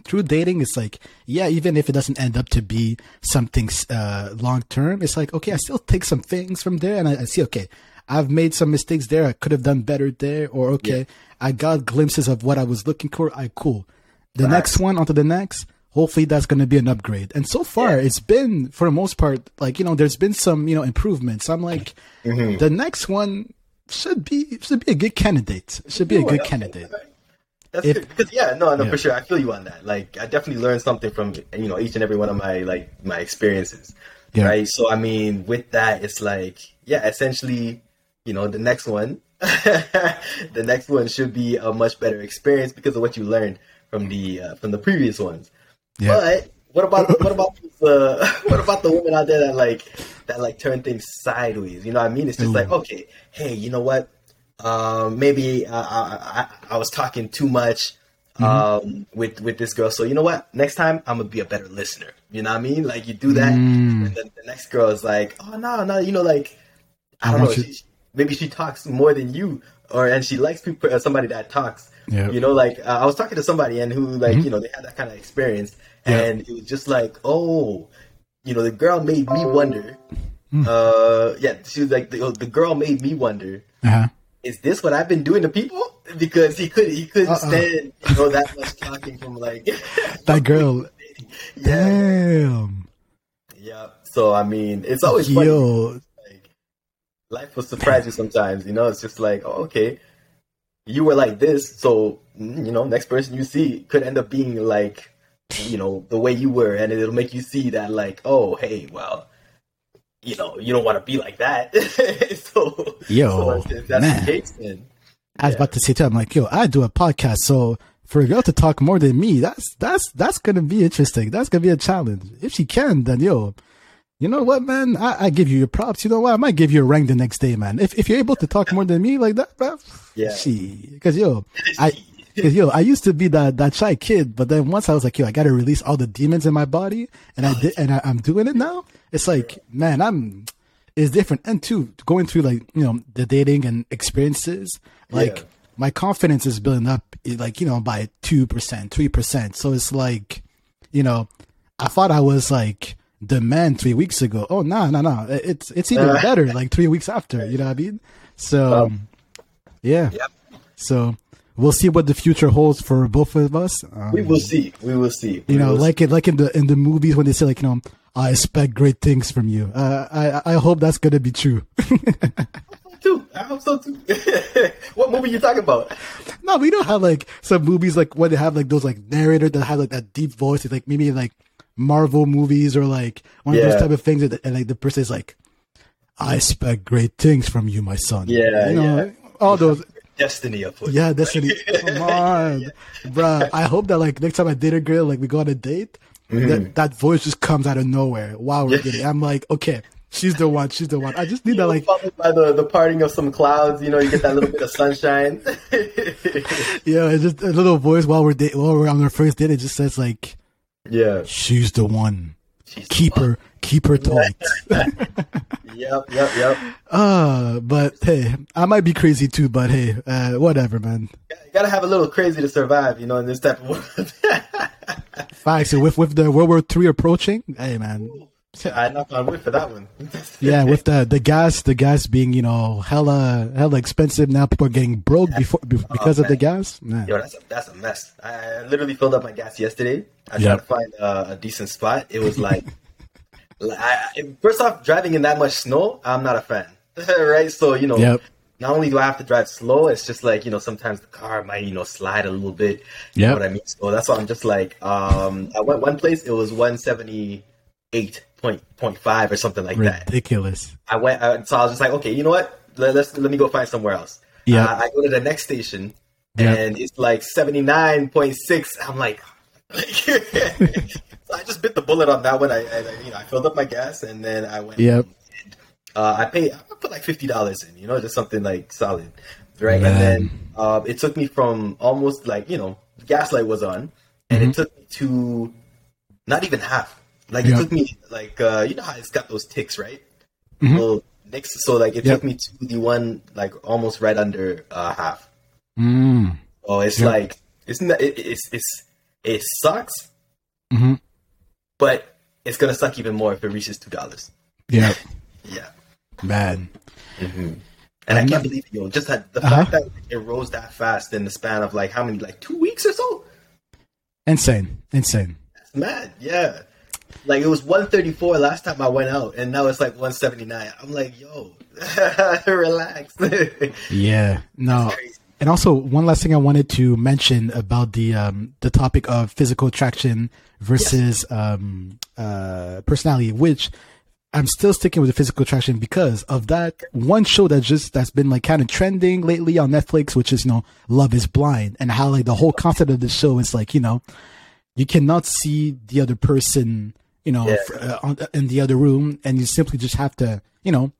through dating, it's like, yeah, even if it doesn't end up to be something uh, long term, it's like, okay, I still take some things from there and I, I see, okay, I've made some mistakes there. I could have done better there. Or okay, yeah. I got glimpses of what I was looking for. I cool. The right. next one, onto the next. Hopefully that's going to be an upgrade. And so far, yeah. it's been, for the most part, like, you know, there's been some, you know, improvements. I'm like, mm-hmm. the next one should be should be a good candidate. Should be you a good candidate. That's if, good. Because, yeah, no, no, yeah. for sure. I feel you on that. Like, I definitely learned something from, you know, each and every one of my, like, my experiences. Yeah. Right? So, I mean, with that, it's like, yeah, essentially, you know, the next one, the next one should be a much better experience because of what you learned from the uh, from the previous ones. Yeah. But what about what about uh, what about the women out there that like that like turn things sideways? You know what I mean? It's just Ooh. Like, okay, hey, you know what? Um, maybe uh, I, I I was talking too much um, mm-hmm. with with this girl. So you know what? Next time I'm gonna be a better listener. You know what I mean? Like you do that, mm. and then the next girl is like, oh no, no, you know, like I don't I know. She, she, maybe she talks more than you, or and she likes people, somebody that talks. Yep. You know, like uh, I was talking to somebody and who like, mm-hmm. you know, they had that kind of experience and yep. it was just like, oh, you know, the girl made me wonder. Mm. Uh, yeah. She was like, the, the girl made me wonder, uh-huh. is this what I've been doing to people? Because he could, he couldn't Uh-oh. stand, you know, that much talking from like that girl. Yeah. Damn. Yeah. So, I mean, it's always Yo. funny. Like, life will surprise you sometimes, you know, it's just like, oh, okay. You were like this, so, you know, next person you see could end up being like, you know, the way you were. And it'll make you see that like, oh, hey, well, you know, you don't want to be like that. so, yo, so if that's man. the case, then, yeah. I was about to say too, I'm like, yo, I do a podcast. So for a girl to talk more than me, that's, that's, that's going to be interesting. That's going to be a challenge. If she can, then yo, you know what, man, I, I give you your props. You know what, I might give you a rank the next day, man. If if you're able to talk more than me like that, bro, yeah. she, because yo, I, cause, yo, I used to be that that shy kid, but then once I was like, yo, I gotta release all the demons in my body, and I did, and I, I'm doing it now. It's like, man, I'm, it's different. And two, going through like you know the dating and experiences, like yeah. my confidence is building up, like you know by two percent, three percent. So it's like, you know, I thought I was like. The man three weeks ago. Oh no, no, no! It's it's even better. Like three weeks after, you know what I mean? So, um, yeah. Yep. So we'll see what the future holds for both of us. Um, we will see. We will see. We you know, like see. it, like in the in the movies when they say like, you know, I expect great things from you. Uh, I I hope that's gonna be true. Too. I hope so too. What movie are you talking about? No, we don't have like some movies like when they have like those like narrators that have like that deep voice. It's like maybe like. Marvel movies or like one yeah. of those type of things that, and like the person is like, I expect great things from you, my son. Yeah, you know, yeah. all those Destiny up with yeah Destiny come on yeah. bruh. I hope that like next time I date a girl, like we go on a date, mm-hmm. that, that voice just comes out of nowhere while we're dating. I'm like, okay, she's the one, she's the one. I just need you that like followed by the, the parting of some clouds, you know, you get that little bit of sunshine. Yeah, it's just a little voice while we're da- while we're on our first date, it just says like, yeah, she's the one. She's keep the one. her, keep her tight. Yep, yep, yep. Uh, but hey, I might be crazy too. But hey, uh, whatever, man. You gotta have a little crazy to survive, you know, in this type of world. Facts. So with with the World War Three approaching, hey, man. Ooh, I knocked on wood for that one. Yeah, with the the gas, the gas being, you know, hella hella expensive now. People are getting broke before because oh, of the gas. Man. Yo, that's a, that's a mess. I literally filled up my gas yesterday. I tried yep. to find uh, a decent spot. It was like, I, first off, driving in that much snow, I'm not a fan, right? So, you know, yep. not only do I have to drive slow, it's just like, you know, sometimes the car might, you know, slide a little bit. You yep. know what I mean? So that's why I'm just like, um, I went one place, it was one seventy-eight point five or something like Ridiculous. that. Ridiculous. I went, uh, so I was just like, okay, you know what? Let, let's, let me go find somewhere else. Yeah. Uh, I go to the next station yep. and it's like seventy-nine point six. I'm like, so I just bit the bullet on that one. I, I, you know, I filled up my gas and then I went. Yep. And, uh, I paid. I put like fifty dollars in, you know, just something like solid, right? Man. And then uh, it took me from almost like, you know, gaslight was on, and mm-hmm. it took me to not even half. Like yep. it took me like uh, you know how it's got those ticks, right? Mm-hmm. Little Next, so like it yep. took me to the one like almost right under uh, half. Mm. So it's yep. like it's not it, it's it's it sucks, mm-hmm. but it's gonna suck even more if it reaches two dollars. Yeah, yeah, bad. Mm-hmm. And I'm I can't not... believe it, yo. Just that the uh-huh. fact that it rose that fast in the span of like how many, like two weeks or so. Insane, insane. That's mad, yeah. Like, it was one thirty-four last time I went out, and now it's like one seventy-nine. I'm like, yo, relax. Yeah, no. And also, one last thing I wanted to mention about the um, the topic of physical attraction versus yes. um, uh, personality, which I'm still sticking with the physical attraction because of that one show that just that's been like kind of trending lately on Netflix, which is, you know, Love is Blind, and how like the whole concept of the show is like, you know, you cannot see the other person, you know, yeah. for, uh, on, in the other room, and you simply just have to, you know,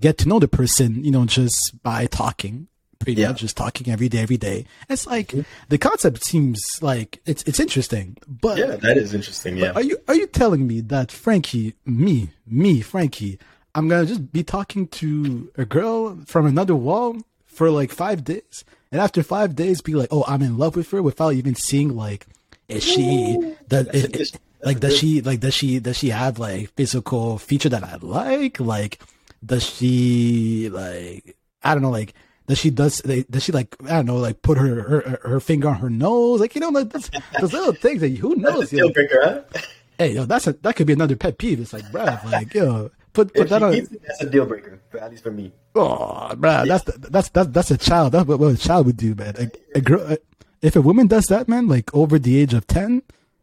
get to know the person, you know, just by talking, pretty yeah. much just talking every day, every day. It's like mm-hmm. the concept seems like it's it's interesting, but yeah, that is interesting. Yeah, are you are you telling me that Frankie, me, me, Frankie, I'm gonna just be talking to a girl from another wall for like five days, and after five days, be like, oh, I'm in love with her without even seeing like. Is she does it, it, like does she like does she does she have like physical feature that I like like does she like I don't know like does she does does she like I don't know like put her her, her finger on her nose like you know like that's, those little things that who knows you know, like, breaker, huh? Hey yo that's a, that could be another pet peeve it's like bruh like yo put put that on it, that's a deal breaker at least for me oh bruh yeah. that's that's that's that's a child that's what, what a child would do man a, a girl. A, If a woman does that, man, like over the age of ten,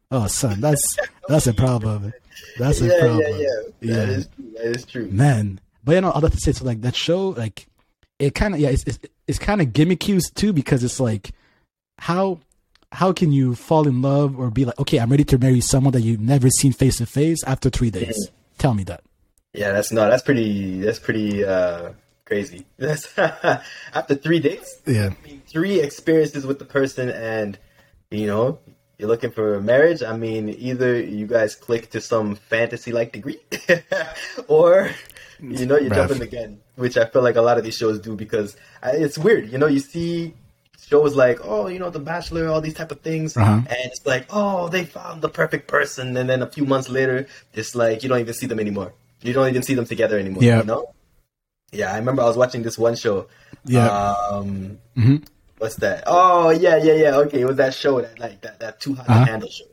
oh son, that's that's a problem. That's a yeah, problem. Yeah, yeah, yeah. That is true. That is true, man. But you know, I'll have to say, so like that show, like it kind of, yeah, it's it's, it's kind of gimmicky too because it's like how how can you fall in love or be like, okay, I'm ready to marry someone that you've never seen face to face after three days? Yeah. Tell me that. Yeah, that's not. That's pretty. That's pretty. uh Crazy. That's after three dates. Yeah, I mean, three experiences with the person, and you know you're looking for a marriage. I mean, either you guys click to some fantasy-like degree, or you know you're Raff. jumping again, which I feel like a lot of these shows do because I, it's weird. You know, you see shows like, oh, you know, The Bachelor, all these type of things, uh-huh. and it's like, oh, they found the perfect person, and then a few months later, it's like you don't even see them anymore. You don't even see them together anymore. Yeah. You know. Yeah, I remember I was watching this one show. Yeah. Um, mm-hmm. What's that? Oh, yeah, yeah, yeah. Okay, it was that show that like that, that Too Hot uh-huh. to Handle show.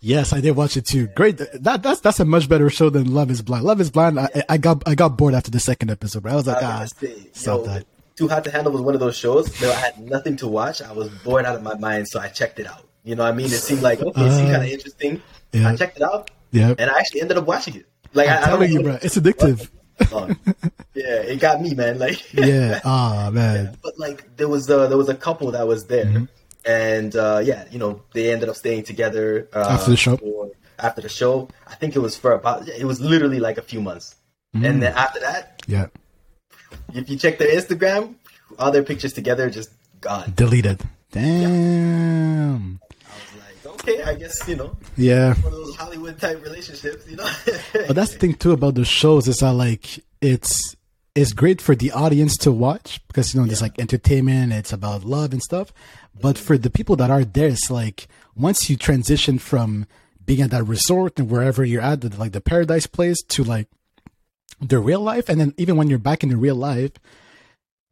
Yes, I did watch it too. Yeah. Great. That that's that's a much better show than Love is Blind. Love is Blind. Yeah. I, I got I got bored after the second episode. Right? I was like, I was ah, say, stop yo, that. Too Hot to Handle was one of those shows that I had nothing to watch. I was bored out of my mind, so I checked it out. You know what I mean? It seemed like okay, uh, it seemed kind of interesting. Yeah. I checked it out. Yeah. And I actually ended up watching it. Like I'm I, telling I you, bro, it's addictive. Watching. Oh, yeah, it got me, man. Like, yeah, ah, oh, man. Yeah, but like, there was a, there was a couple that was there, mm-hmm. and uh, yeah, you know, they ended up staying together uh, after the show. For, after the show, I think it was for about it was literally like a few months, mm-hmm. and then after that, yeah. If you check their Instagram, all their pictures together just gone, deleted. Damn. Yeah. Okay, I guess, you know, yeah, one of those Hollywood type relationships, you know. But that's the thing too about the shows is that like it's it's great for the audience to watch because you know yeah. there's like entertainment, it's about love and stuff. But for the people that are there, it's like once you transition from being at that resort and wherever you're at, the, like the paradise place, to like the real life, and then even when you're back in the real life.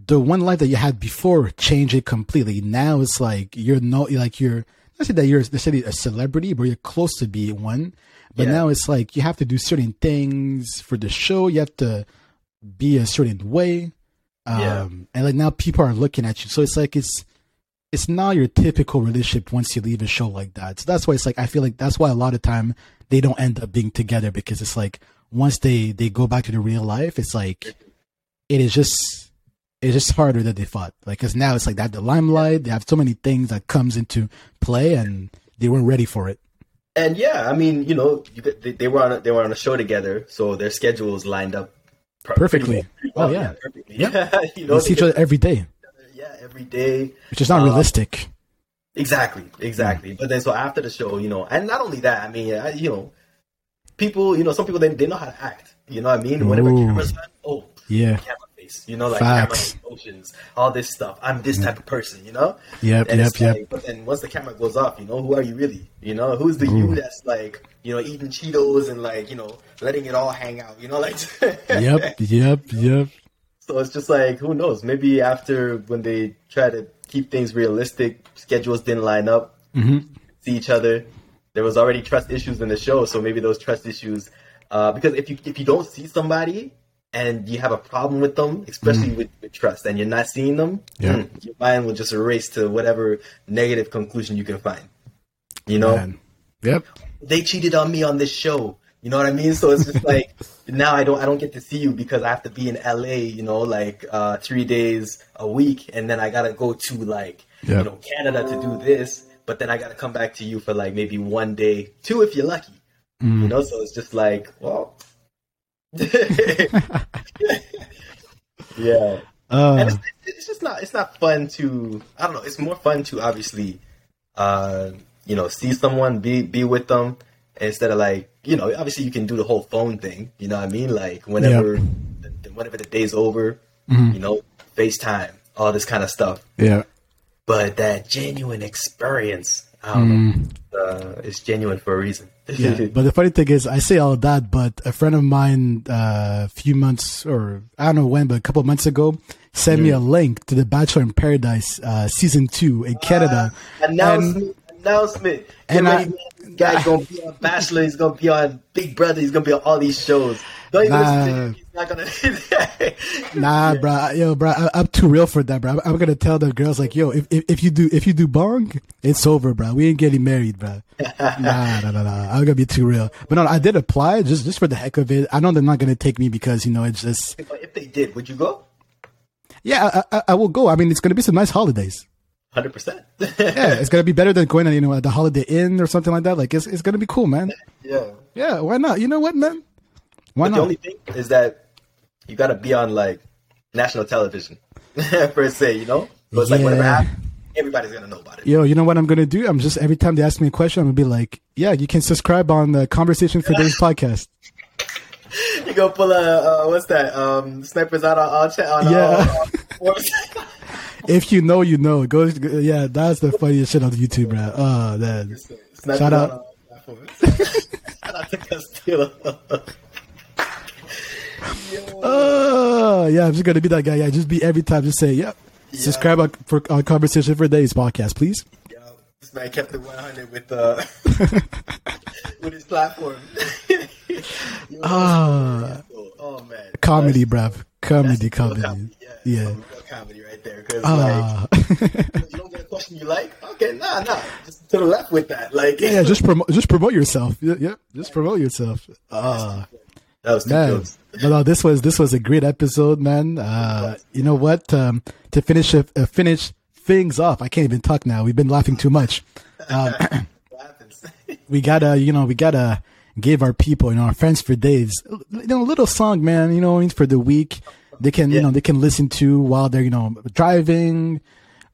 The one life that you had before changed it completely. Now it's like you're no, like you're. Not say that you're necessarily a celebrity, but you're close to be one. But yeah. now it's like you have to do certain things for the show. You have to be a certain way, um, yeah. and like now people are looking at you. So it's like it's it's not your typical relationship once you leave a show like that. So that's why it's like I feel like that's why a lot of time they don't end up being together because it's like once they they go back to the real life, it's like it is just. It's just harder than they thought. Like, cause now it's like they have the limelight. They have so many things that comes into play, and they weren't ready for it. And yeah, I mean, you know, they, they were on a, they were on a show together, so their schedules lined up per- perfectly. Pretty well. Oh yeah, yeah perfectly. Yeah. you know, they see each other every day. Yeah, every day, which is not um, realistic. Exactly, exactly. Yeah. But then, so after the show, you know, and not only that, I mean, I, you know, people, you know, some people they they know how to act. You know what I mean? Whenever Ooh. cameras on, oh. yeah, camera face, you know, like camera emotions, all this stuff. I'm this type of person, you know. Yep, and yep, it's like, yep. But then once the camera goes off, you know, who are you really? You know, who's the Ooh. you that's like, you know, eating Cheetos and like, you know, letting it all hang out, you know, like. Yep, yep, yep. So it's just like, who knows? Maybe after when they try to keep things realistic, schedules didn't line up, mm-hmm. see each other. There was already trust issues in the show, so maybe those trust issues. Uh, because if you if you don't see somebody and you have a problem with them, especially mm. with, with trust, and you're not seeing them, yeah. mm, your mind will just erase to whatever negative conclusion you can find. You know? Man. Yep. They cheated on me on this show. You know what I mean? So it's just like, now I don't I don't get to see you because I have to be in L A, you know, like uh, three days a week. And then I got to go to like, yep. you know, Canada to do this. But then I got to come back to you for like maybe one day, two if you're lucky. Mm. You know, so it's just like, well. yeah. Uh, and it's, it's just not, it's not fun to, I don't know, it's more fun to obviously, uh, you know, see someone, be be with them. Instead of like, you know, obviously you can do the whole phone thing. You know what I mean? Like whenever, yeah. the, whenever the day's over, mm-hmm. you know, FaceTime, all this kind of stuff. Yeah. But that genuine experience, I don't mm. know, uh, it's genuine for a reason. Yeah. But the funny thing is, I say all of that, but a friend of mine, uh, a few months or I don't know when, but a couple of months ago, sent mm. me a link to The Bachelor in Paradise, uh, season two in Canada. Uh, announcement. And, announcement. And I, this guy's I, gonna be on Bachelor. He's gonna be on Big Brother. He's gonna be on all these shows. Don't even nah, listen to him. He's not gonna. nah, yeah. bro. Yo, bro. I, I'm too real for that, bro. I'm, I'm gonna tell the girls like, yo, if, if if you do if you do bong, it's over, bro. We ain't getting married, bro. nah, nah, nah, nah. I'm gonna be too real. But no, I did apply just just for the heck of it. I know they're not gonna take me because you know it's just. If they did, would you go? Yeah, I, I, I will go. I mean, it's gonna be some nice holidays. one hundred percent Yeah, it's gonna be better than going to, you know, at the Holiday Inn or something like that. Like it's it's gonna be cool, man. Yeah. Yeah. Why not? You know what, man? Why but not? The only thing is that you gotta be on like national television per se, you know. So it's yeah. like whatever happens, everybody's gonna know about it. Yo, you know what I'm gonna do? I'm just every time they ask me a question, I'm gonna be like, yeah, you can subscribe on the Conversation for Days podcast. You go pull a uh, what's that? Um, snipers out on all chat on yeah. all. all If you know, you know. Go, yeah, that's the funniest shit on YouTube, bro. Oh, man. Shout out. Shout out to Castillo. Oh, yeah, I'm just going to be that guy. Yeah, just be every time. Just say, yep. Yeah. Subscribe on, for on Conversation for Days podcast, please. Yo, this man kept it one hundred with, uh, with his platform. Yo, oh. oh, man. Comedy, bro. Comedy, comedy. comedy. Yeah. yeah. Comedy right there. Because, uh. like, you don't get a question you like? Okay, nah, nah. Just to the left with that. Like, yeah, yeah just, promote, just promote yourself. Yeah, yeah just promote yourself. Uh, that was too close. But no, this was, this was a great episode, man. Uh, you know what? Um, to finish, uh, finish things off, I can't even talk now. We've been laughing too much. Um, we gotta, you know, we gotta. give our people, you know, our friends for days, you know, a little song, man, you know, for the week they can, yeah. you know, they can listen to while they're, you know, driving,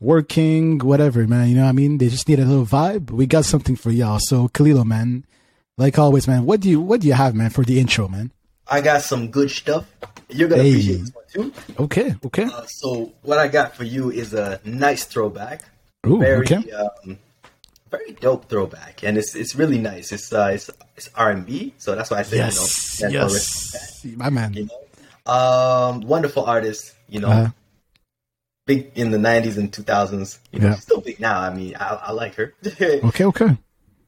working, whatever, man. You know what I mean? They just need a little vibe. We got something for y'all. So Khalilo, man, like always, man, what do you, what do you have, man, for the intro, man? I got some good stuff. You're going to hey. appreciate this one too. Okay. Okay. Uh, so what I got for you is a nice throwback. Ooh, Very, okay. um, Very dope throwback, and it's it's really nice. It's uh, it's it's R and B, so that's why I say yes, you know, yes, that, my man, you know? um, wonderful artist, you know, uh, big in the nineties and two thousands. You know, yeah. she's still big now. I mean, I, I like her. okay, okay.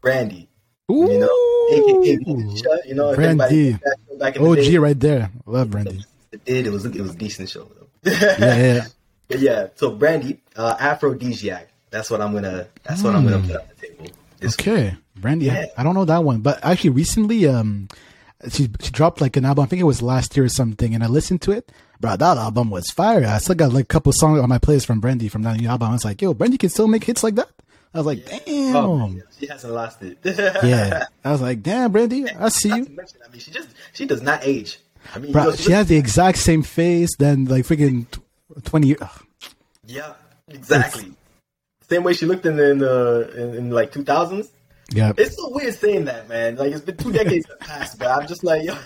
Brandy, Ooh, you know, A K A Moesha, you know, Brandy, back in the O G day, right there. Love Brandy. It did. It was it was a decent show though. yeah, yeah. But yeah. So Brandy, uh, Aphrodisiac. That's what I'm gonna. That's mm. what I'm gonna put on the table. Okay, week. Brandy. Yeah. I don't know that one, but actually, recently, um, she she dropped like an album. I think it was last year or something, and I listened to it. Bro, that album was fire. I still got like a couple songs on my playlist from Brandy from that new album. I was like, yo, Brandy can still make hits like that. I was like, yeah. damn, oh, she hasn't lost it. yeah, I was like, damn, Brandy, I see you. Not to mention, I mean, she just she does not age. I mean, bro, you know, she, she has the exact same face. Then like freaking twenty years. Yeah, exactly. It's, same way she looked in the, in, the, in, in like two thousands. Yeah, it's so weird saying that, man. Like it's been two decades that passed, but I'm just like, yo,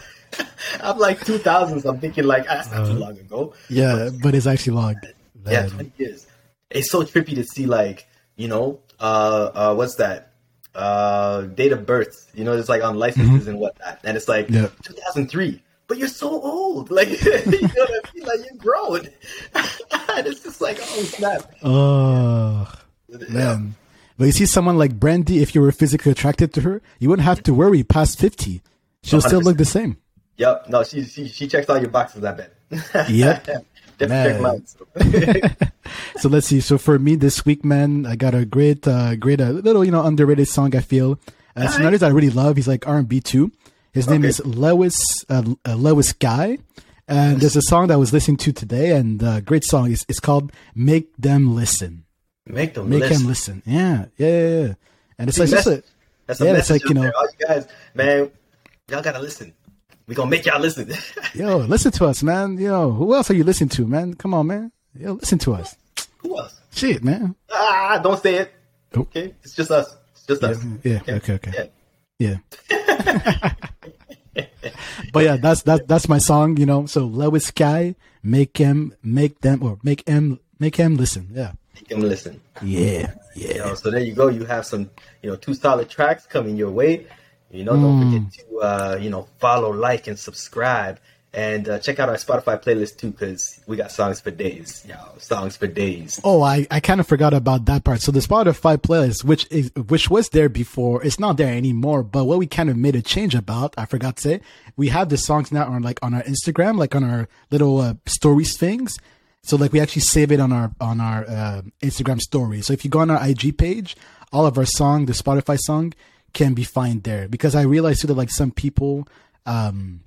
I'm like two thousands. I'm thinking like, that's not uh, too long ago. Yeah, but, but it's actually long. Then. Yeah, twenty years. It's so trippy to see like, you know, uh, uh, what's that? Uh, date of birth. You know, it's like on licenses mm-hmm. and whatnot. And it's like yeah. two thousand three. But you're so old. Like, you know what I mean? Like, you're grown. And it's just like, oh, snap. Oh, yeah. Man. But you see someone like Brandy, if you were physically attracted to her, you wouldn't have to worry past fifty. She'll one hundred percent. Still look the same. Yep. No, she she, she checks all your boxes, I bet. Yep. Definitely check mine. So. So let's see. So for me this week, man, I got a great, uh, great uh, little, you know, underrated song, I feel. Uh, nice. It's an artist I really love. He's like R and B too. His name okay. is Lewis, uh, uh, Lewis Guy. And there's a song that I was listening to today, and a uh, great song. It's, it's called Make Them Listen. Make them Make listen. Him listen. Yeah, yeah, yeah, yeah. And it's, it's like, a, that's a yeah, it's like, you know, all you guys, man, y'all gotta listen. We're gonna make y'all listen. Yo, listen to us, man. Yo, who else are you listening to, man? Come on, man. Yo, listen to us. Who else? Shit, man. Ah, don't say it. Oh. Okay, it's just us. It's just yeah, us. Yeah, okay, okay. okay. Yeah. yeah. But yeah, that's that's that's my song, you know. So Lewis Guy, make him, make them, or make him, make him listen. Yeah. Make them listen. Yeah, yeah. You know, so there you go. You have some, you know, two solid tracks coming your way. You know, mm. don't forget to, uh, you know, follow, like, and subscribe, and uh, check out our Spotify playlist too, because we got songs for days, y'all. Songs for days. Oh, I, I kind of forgot about that part. So the Spotify playlist, which is which was there before, it's not there anymore. But what we kind of made a change about, I forgot to say, we have the songs now on like on our Instagram, like on our little uh, stories things. So like we actually save it on our on our uh, Instagram story. So if you go on our I G page, all of our song, the Spotify song, can be found there. Because I realized too that like some people um,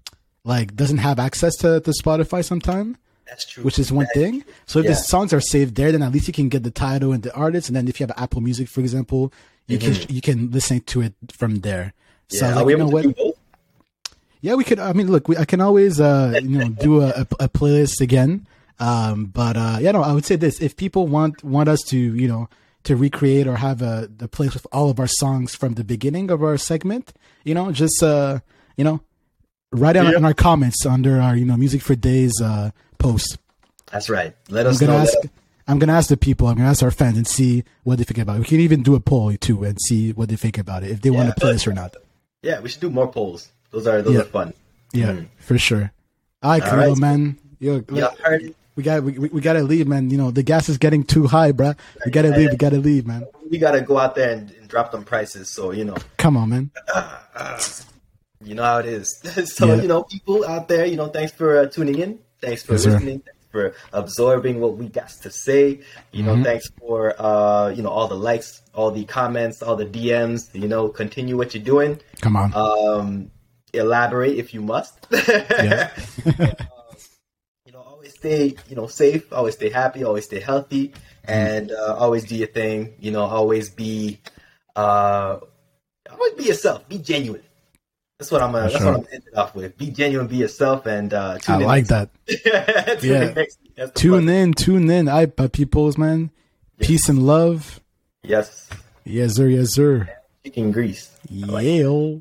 like doesn't have access to, to Spotify sometimes. That's true. Which is one That's thing. True. So if yeah. the songs are saved there, then at least you can get the title and the artist. And then if you have Apple Music, for example, you mm-hmm. can you can listen to it from there. So yeah. Like, you know what? Yeah, we could. I mean, look, we, I can always uh, you know do a, a, a playlist again. Um, but, uh, yeah, no, I would say this, if people want, want us to, you know, to recreate or have a, the place with all of our songs from the beginning of our segment, you know, just, uh, you know, write it yeah. in our comments under our, you know, Music for Days, uh, post. That's right. Let us I'm gonna know. Ask, I'm going to ask the people, I'm going to ask our fans and see what they think about it. We can even do a poll too and see what they think about it, if they yeah, want to play us or not. Yeah. We should do more polls. Those are, those yeah. are fun. Yeah, mm-hmm. for sure. All right, all Khalilo, right. man. Yo, yeah, I heard it. We got we we gotta leave, man. You know the gas is getting too high, bruh. We gotta leave. We gotta leave, man. We gotta go out there and, and drop them prices. So you know, come on, man. Uh, uh, you know how it is. so yeah. you know, people out there, you know, thanks for uh, tuning in. Thanks for yes, listening. Sir. Thanks for absorbing what we got to say. You know, mm-hmm. thanks for uh, you know all the likes, all the comments, all the D Ms. You know, continue what you're doing. Come on. Um, elaborate if you must. Yeah. Stay, you know, safe, always stay happy, always stay healthy, and uh, always do your thing, you know, always be uh always be yourself, be genuine. That's what I'm gonna, that's sure. what I'm gonna end it off with. Be genuine, be yourself, and uh tune I in like that. tune yeah. in tune fun. in, tune in, I uh, peoples, man. Yes. Peace and love. Yes. Yes, sir, yes, sir. Chicken grease. Yo.